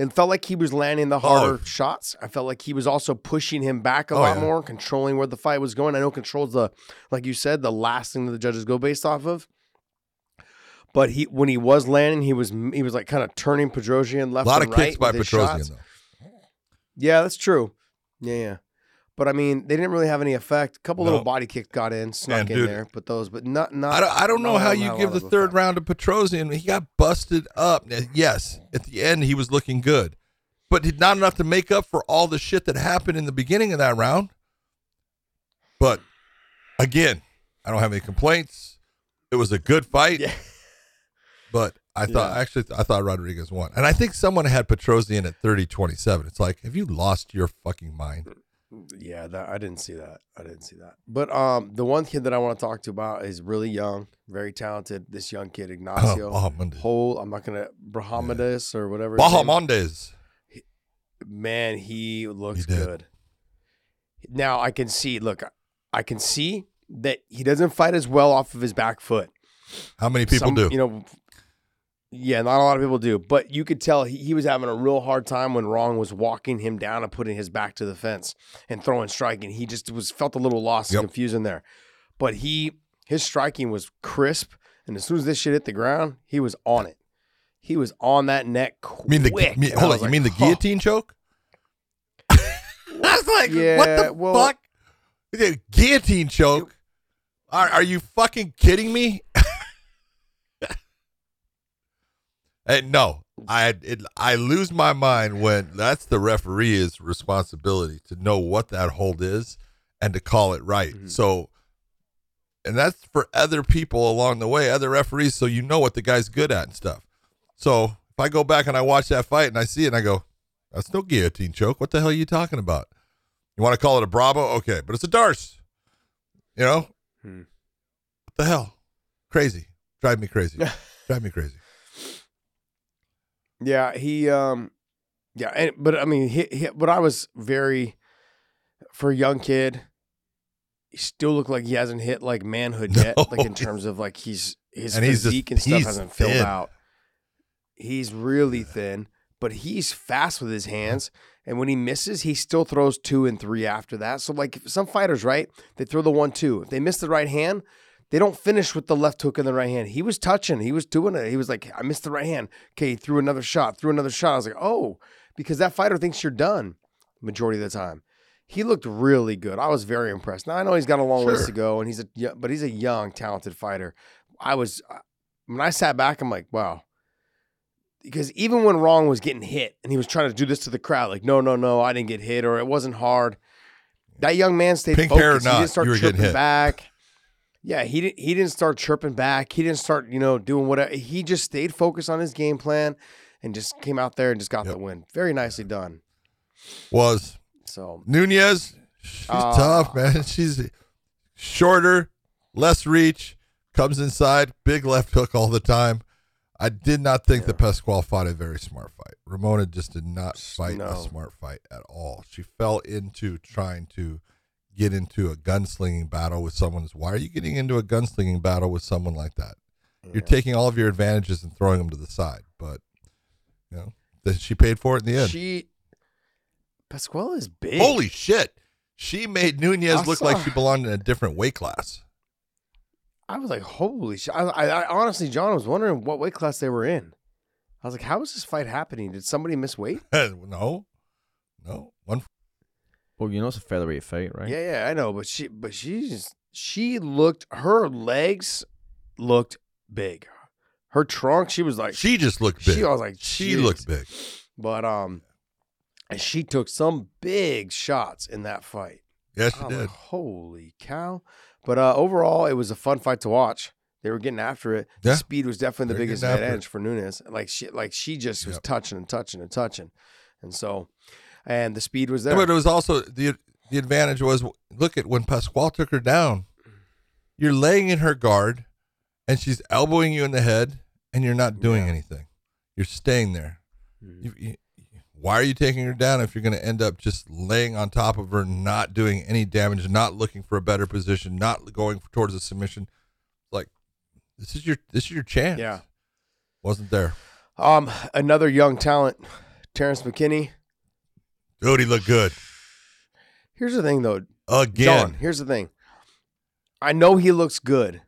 and felt like he was landing the harder shots. I felt like he was also pushing him back a lot more, controlling where the fight was going. I know control's the, like you said, the last thing that the judges go based off of. But he, when he was landing, he was like kind of turning Petrosian left and right. A lot of kicks by Petrosian though. Yeah, that's true. Yeah. But I mean, they didn't really have any effect. A couple little body kicks got in, snuck in there, but not. I don't know how you give the third round to Petrosian. He got busted up. Yes, at the end he was looking good, but not enough to make up for all the shit that happened in the beginning of that round. But again, I don't have any complaints. It was a good fight, but I thought I thought Rodriguez won. And I think someone had Petrosian at 30-27. It's like, have you lost your fucking mind? Yeah, that I didn't see that. I didn't see that. But the one kid that I want to talk to about is really young, very talented. This young kid, Ignacio. I'm not gonna Bahamondes or whatever. Bahamondes. Man, he looks good. Now I can see. Look, I can see that he doesn't fight as well off of his back foot. How many people do? You know, yeah, not a lot of people do. But you could tell he was having a real hard time when Wrong was walking him down and putting his back to the fence and throwing striking. He just was felt a little lost and confused in there. But his striking was crisp, and as soon as this shit hit the ground, he was on it. He was on that neck quick. You mean the guillotine choke? I was like, what the fuck? The guillotine choke? Are you fucking kidding me? And no, I lose my mind when that's the referee's responsibility to know what that hold is and to call it right. Mm-hmm. So, and that's for other people along the way, other referees, so you know what the guy's good at and stuff. So if I go back and I watch that fight and I see it and I go, that's no guillotine choke. What the hell are you talking about? You want to call it a Bravo? Okay, but it's a Darce. You know? Hmm. What the hell? Crazy. Drive me crazy. Drive me crazy. Yeah, he, but I mean, but I was for a young kid, he still looked like he hasn't hit like manhood yet, like in terms of like his physique and stuff hasn't filled out. He's really thin, but he's fast with his hands. And when he misses, he still throws 2 and 3 after that. So like some fighters, right? They throw the 1-2. If they miss the right hand, they don't finish with the left hook and the right hand. He was touching. He was doing it. He was like, I missed the right hand. Okay, he threw another shot, I was like, oh, because that fighter thinks you're done majority of the time. He looked really good. I was very impressed. Now, I know he's got a long ways to go, and but he's a young, talented fighter. When I sat back, I'm like, wow. Because even when Wrong was getting hit and he was trying to do this to the crowd, like, no, I didn't get hit or it wasn't hard. That young man stayed focused. He didn't start chirping back. Yeah, he didn't start chirping back. He didn't start, doing whatever. He just stayed focused on his game plan and just came out there and just got the win. Very nicely done. Nunez, she's tough, man. She's shorter, less reach, comes inside, big left hook all the time. I did not think that Pascual fought a very smart fight. Ramona just did not fight a smart fight at all. She fell into trying to get into a gunslinging battle with someone. Why are you getting into a gunslinging battle with someone like that? Yeah. You're taking all of your advantages and throwing them to the side. But, she paid for it in the end. Pascual is big. Holy shit. She made Nunez look like she belonged in a different weight class. I was like, holy shit. I honestly, John, I was wondering what weight class they were in. I was like, how is this fight happening? Did somebody miss weight? No. Well, it's a featherweight fight, right? Yeah, I know. But she looked, her legs looked big. Her trunk, she was like. She just looked big. I was like, she looked big. But she took some big shots in that fight. Yes, she did. Like, holy cow. But overall, it was a fun fight to watch. They were getting after it. Yeah. Speed was definitely the biggest advantage for Nunez. She just was touching and touching and touching. And so, and the speed was there. But it was also, the advantage was, look at when Pascual took her down, you're laying in her guard, and she's elbowing you in the head, and you're not doing anything. You're staying there. Why are you taking her down if you're going to end up just laying on top of her, not doing any damage, not looking for a better position, not going towards a submission? Like, this is your chance. Yeah, wasn't there. Another young talent, Terrence McKinney. Dude, he looked good. Here's the thing, though. Again, John, here's the thing. I know he looks good,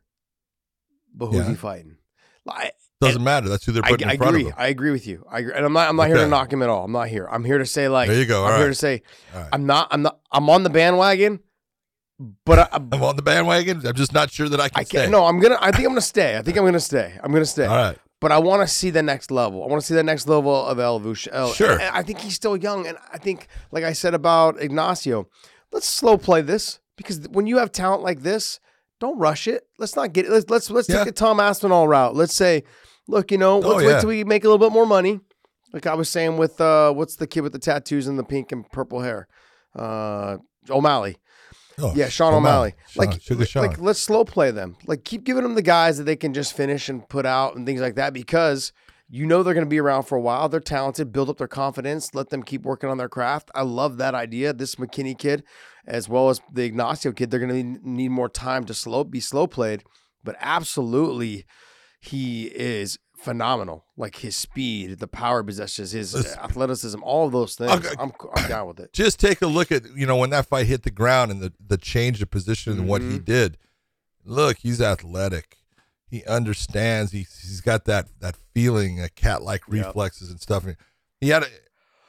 but who's he fighting? Doesn't matter. That's who they're putting in front of him. I agree with you. I agree. And I'm not here to knock him at all. I'm not here. I'm here to say like there you go. All right. I'm on the bandwagon, but I'm on the bandwagon. I'm just not sure that I can stay. No, I think I'm gonna stay. I'm gonna stay. All right. But I want to see the next level. I want to see the next level of Elvush. Sure. I think he's still young. And I think, like I said about Ignacio, let's slow play this. Because when you have talent like this, don't rush it. Let's not get it. Let's take the Tom Aspinall route. Let's say, look, you know, let's wait till we make a little bit more money. Like I was saying with, what's the kid with the tattoos and the pink and purple hair? O'Malley. Oh, yeah, Sean O'Malley. Like, let's slow play them. Like, keep giving them the guys that they can just finish and put out and things like that, because you know they're going to be around for a while. They're talented. Build up their confidence. Let them keep working on their craft. I love that idea. This McKinney kid, as well as the Ignacio kid, they're going to need more time to be slow played. But absolutely, he is phenomenal. Like his speed, the power possessions, his athleticism, all of those things. I'm down with it. Just take a look at, you know, when that fight hit the ground and the change of position and what he did. Look, he's athletic. He understands. He's got that feeling, that cat-like reflexes and stuff. He had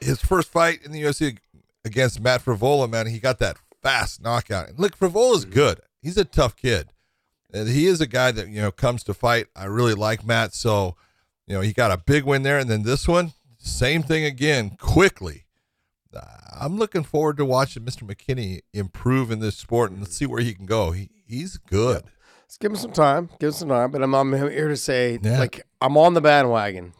his first fight in the UFC against Matt Frivola, man. He got that fast knockout. And look, Frivola's good. He's a tough kid. And he is a guy that, you know, comes to fight. I really like Matt. So, you know, he got a big win there. And then this one, same thing again, quickly. I'm looking forward to watching Mr. McKinney improve in this sport and see where he can go. He's good. Yeah. Let's give him some time. But I'm here to say, like, I'm on the bandwagon.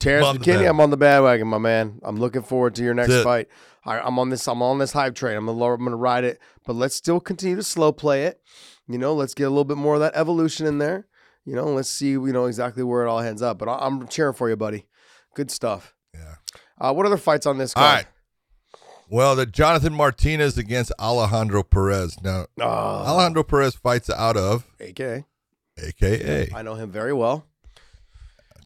Terrence McKinney, I'm on the bandwagon, my man. I'm looking forward to your next fight. I'm on this hype train. I'm gonna ride it. But let's still continue to slow play it. You know, let's get a little bit more of that evolution in there. You know, let's see, you know, exactly where it all ends up. But I'm cheering for you, buddy. Good stuff. Yeah. What other fights on this card? All right. Well, the Jonathan Martinez against Alejandro Perez. Now, Alejandro Perez fights out of AKA. I know him very well.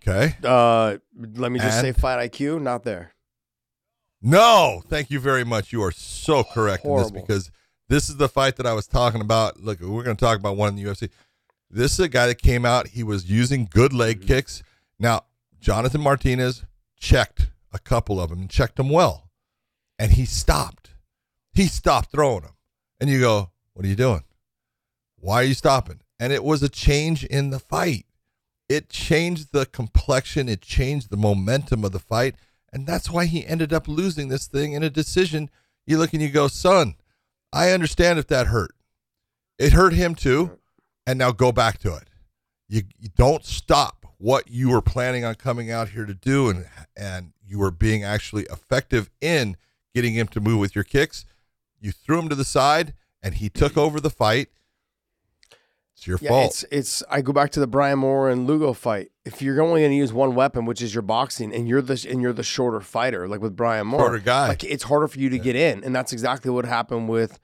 Okay. Let me just say Fight IQ, not there. No, thank you very much. You are so correct in this, because this is the fight that I was talking about. Look, we're going to talk about one in the UFC. This is a guy that came out. He was using good leg kicks. Now, Jonathan Martinez checked a couple of them and checked them well. And he stopped. He stopped throwing them. And you go, what are you doing? Why are you stopping? And it was a change in the fight. It changed the complexion. It changed the momentum of the fight. And that's why he ended up losing this thing in a decision. You look and you go, son, I understand if that hurt. It hurt him too. And now go back to it. You don't stop what you were planning on coming out here to do. And you were being actually effective in getting him to move with your kicks. You threw him to the side, and he took over the fight. It's your fault. It's. I go back to the Brian Moore and Lugo fight. If you're only going to use one weapon, which is your boxing, and you're the shorter fighter, like with Brian Moore, shorter guy, like it's harder for you to get in, and that's exactly what happened with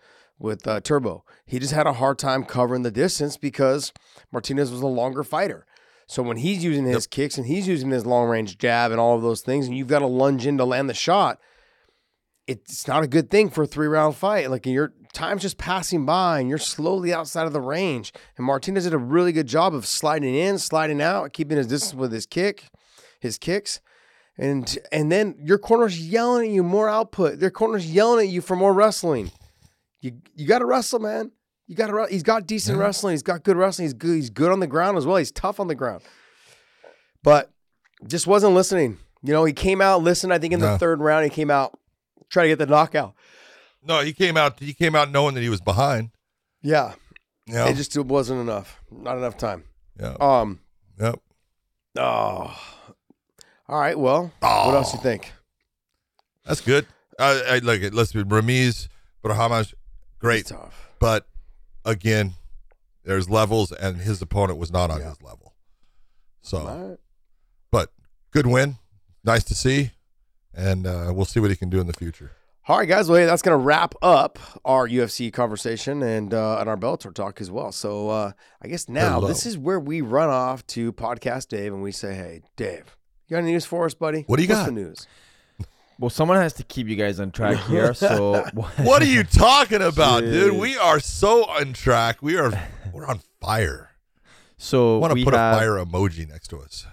Turbo. He just had a hard time covering the distance because Martinez was a longer fighter. So when he's using his kicks and he's using his long range jab and all of those things, and you've got to lunge in to land the shot. It's not a good thing for a 3-round fight. Like, your time's just passing by and you're slowly outside of the range. And Martinez did a really good job of sliding in, sliding out, keeping his distance with his kicks. And then your corner's yelling at you more output. Their corner's yelling at you for more wrestling. You got to wrestle, man. You got to. He's got decent wrestling. He's got good wrestling. He's good. He's good on the ground as well. He's tough on the ground. But just wasn't listening. You know, he came out, listened. I think in the third round, he came out. Try to get the knockout. No, he came out knowing that he was behind. Yeah. Yeah. It just wasn't enough. Not enough time. Yeah. Yep. Oh. All right. Well, what else you think? That's good. I like it. Let's be Ramiz, Brahamash, great. Tough. But again, there's levels, and his opponent was not on his level. So, but good win. Nice to see. And we'll see what he can do in the future. All right, guys. Well, hey, that's going to wrap up our UFC conversation and our Bellator talk as well. So I guess now this is where we run off to Podcast Dave and we say, hey, Dave, you got any news for us, buddy? What do you got? What's the news? Well, someone has to keep you guys on track here. So what are you talking about, dude? We are so on track. We're on fire. So I want to put a fire emoji next to us.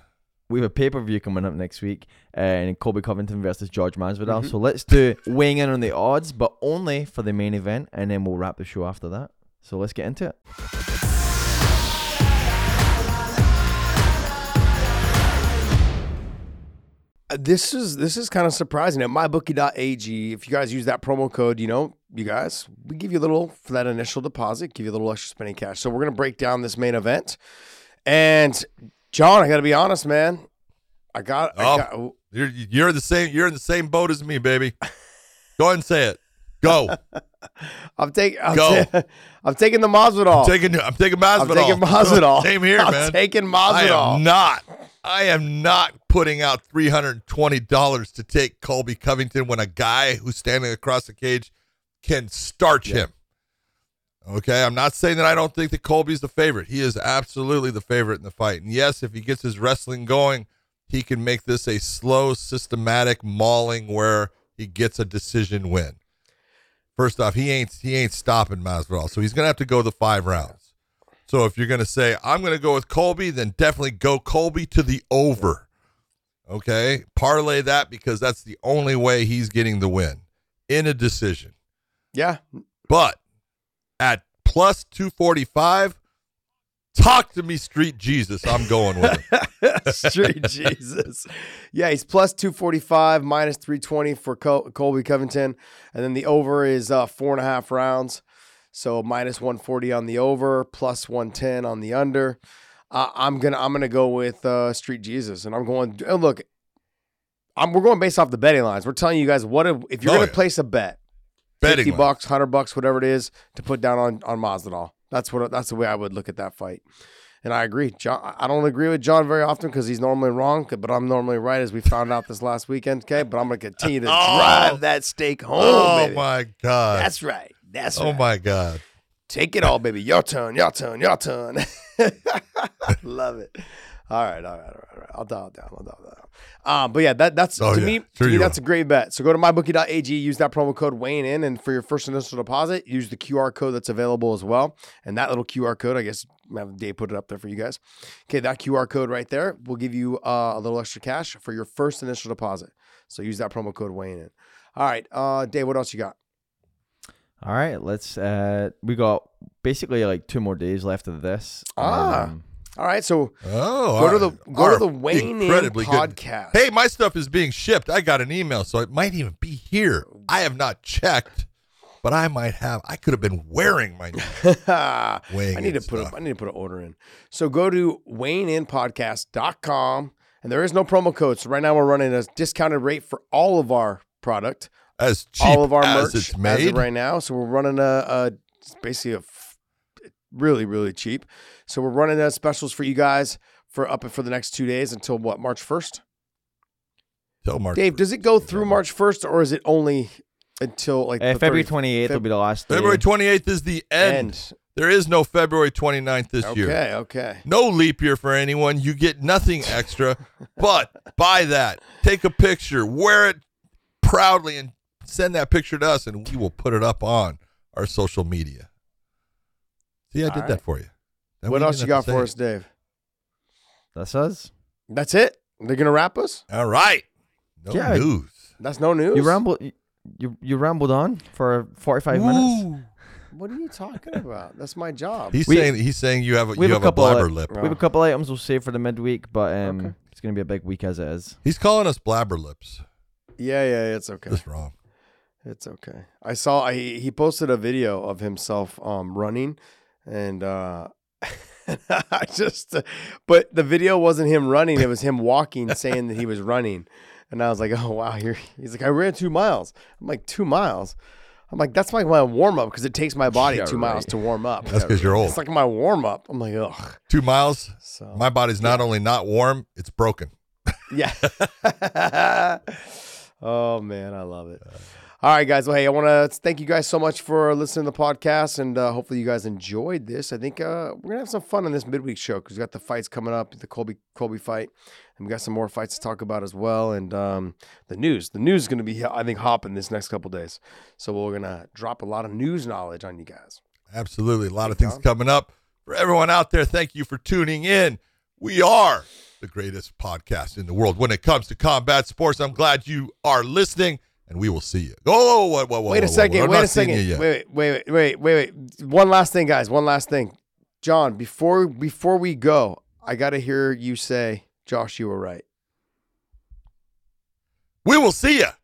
We have a pay-per-view coming up next week, and Colby Covington versus George Masvidal. So let's do weighing in on the odds, but only for the main event, and then we'll wrap the show after that. So let's get into it. This is kind of surprising. At mybookie.ag, if you guys use that promo code, you know, you guys, we give you a little for that initial deposit, give you a little extra spending cash. So we're going to break down this main event. And John, I got to be honest, man. You're in the same boat as me, baby. Go ahead and say it. Go. I'm taking the Masvidal. I'm taking Masvidal. I'm taking Masvidal. Same here, man. I'm taking Masvidal. I am not putting out $320 to take Colby Covington when a guy who's standing across the cage can starch him. Okay, I'm not saying that I don't think that Colby's the favorite. He is absolutely the favorite in the fight. And yes, if he gets his wrestling going, he can make this a slow, systematic mauling where he gets a decision win. First off, he ain't stopping Masvidal, so he's going to have to go the 5 rounds. So if you're going to say, I'm going to go with Colby, then definitely go Colby to the over. Okay? Parlay that because that's the only way he's getting the win in a decision. Yeah. But at plus 245, talk to me, Street Jesus. I'm going with it. Street Jesus. Yeah, he's plus 245, minus 320 for Colby Covington. And then the over is 4.5 rounds. So minus 140 on the over, plus 110 on the under. I'm gonna go with Street Jesus. And I'm going, look, we're going based off the betting lines. We're telling you guys, what if you're going to place a bet, betting $50, $100, whatever it is, to put down on Masvidal. That's the way I would look at that fight. And I agree. John, I don't agree with John very often because he's normally wrong, but I'm normally right, as we found out this last weekend. Okay, but I'm going to continue to drive that stake home. Oh, baby. My God. That's right. That's right. Oh, my God. Take it all, baby. Your turn, your turn, your turn. Love it. All right. I'll dial it down. But yeah, to me, that's a great bet. So go to mybookie.ag, use that promo code Wayne in, and for your first initial deposit, use the QR code that's available as well. And that little QR code, I guess, have Dave put it up there for you guys. Okay, that QR code right there will give you a little extra cash for your first initial deposit. So use that promo code Wayne in. All right, Dave, what else you got? All right, let's. We got basically like 2 more days left of this. All right, so go to the Wayne In podcast. Good. Hey, my stuff is being shipped. I got an email, so it might even be here. I have not checked, but I might have. I could have been wearing my I need to put an order in. So go to WayneInPodcast.com, and there is no promo code. So right now we're running a discounted rate for all of our product, as cheap all of our merch it's made. As of right now. So we're running basically a really, really cheap. So we're running specials for you guys for the next 2 days until what, March 1st? Till March. Dave, 1st. Does it go through March 1st or is it only until like February 28th will be the last day. February 28th is the end. There is no February 29th this year. Okay. No leap year for anyone. You get nothing extra, but buy that. Take a picture, wear it proudly and send that picture to us and we will put it up on our social media. Yeah, I did that for you. What else you got for us, Dave? That's us. That's it? They're going to wrap us? All right. No news. That's no news? You rambled on for 45 minutes? What are you talking about? That's my job. He's saying you have a blabber lip. We have a couple items we'll save for the midweek, but it's going to be a big week as it is. He's calling us blabber lips. Yeah, it's okay. That's wrong. It's okay. I saw he posted a video of himself running. And I just, but the video wasn't him running. It was him walking, saying that he was running. And I was like, oh, wow. He's like, I ran 2 miles. I'm like, 2 miles? I'm like, that's like my warm up because it takes my body 2 miles to warm up. That's because you're old. It's like my warm up. I'm like, ugh. 2 miles? So, my body's not only not warm, it's broken. Yeah. Oh, man. I love it. All right, guys. Well, hey, I want to thank you guys so much for listening to the podcast, and hopefully you guys enjoyed this. I think we're going to have some fun on this midweek show because we got the fights coming up, the Colby fight, and we got some more fights to talk about as well, and the news. The news is going to be, I think, hopping this next couple of days. So we're going to drop a lot of news knowledge on you guys. Absolutely. A lot of things coming up. For everyone out there, thank you for tuning in. We are the greatest podcast in the world when it comes to combat sports. I'm glad you are listening. And we will see you. Oh, wait a second. Wait. One last thing, guys. John, before we go, I got to hear you say, Josh, you were right. We will see you.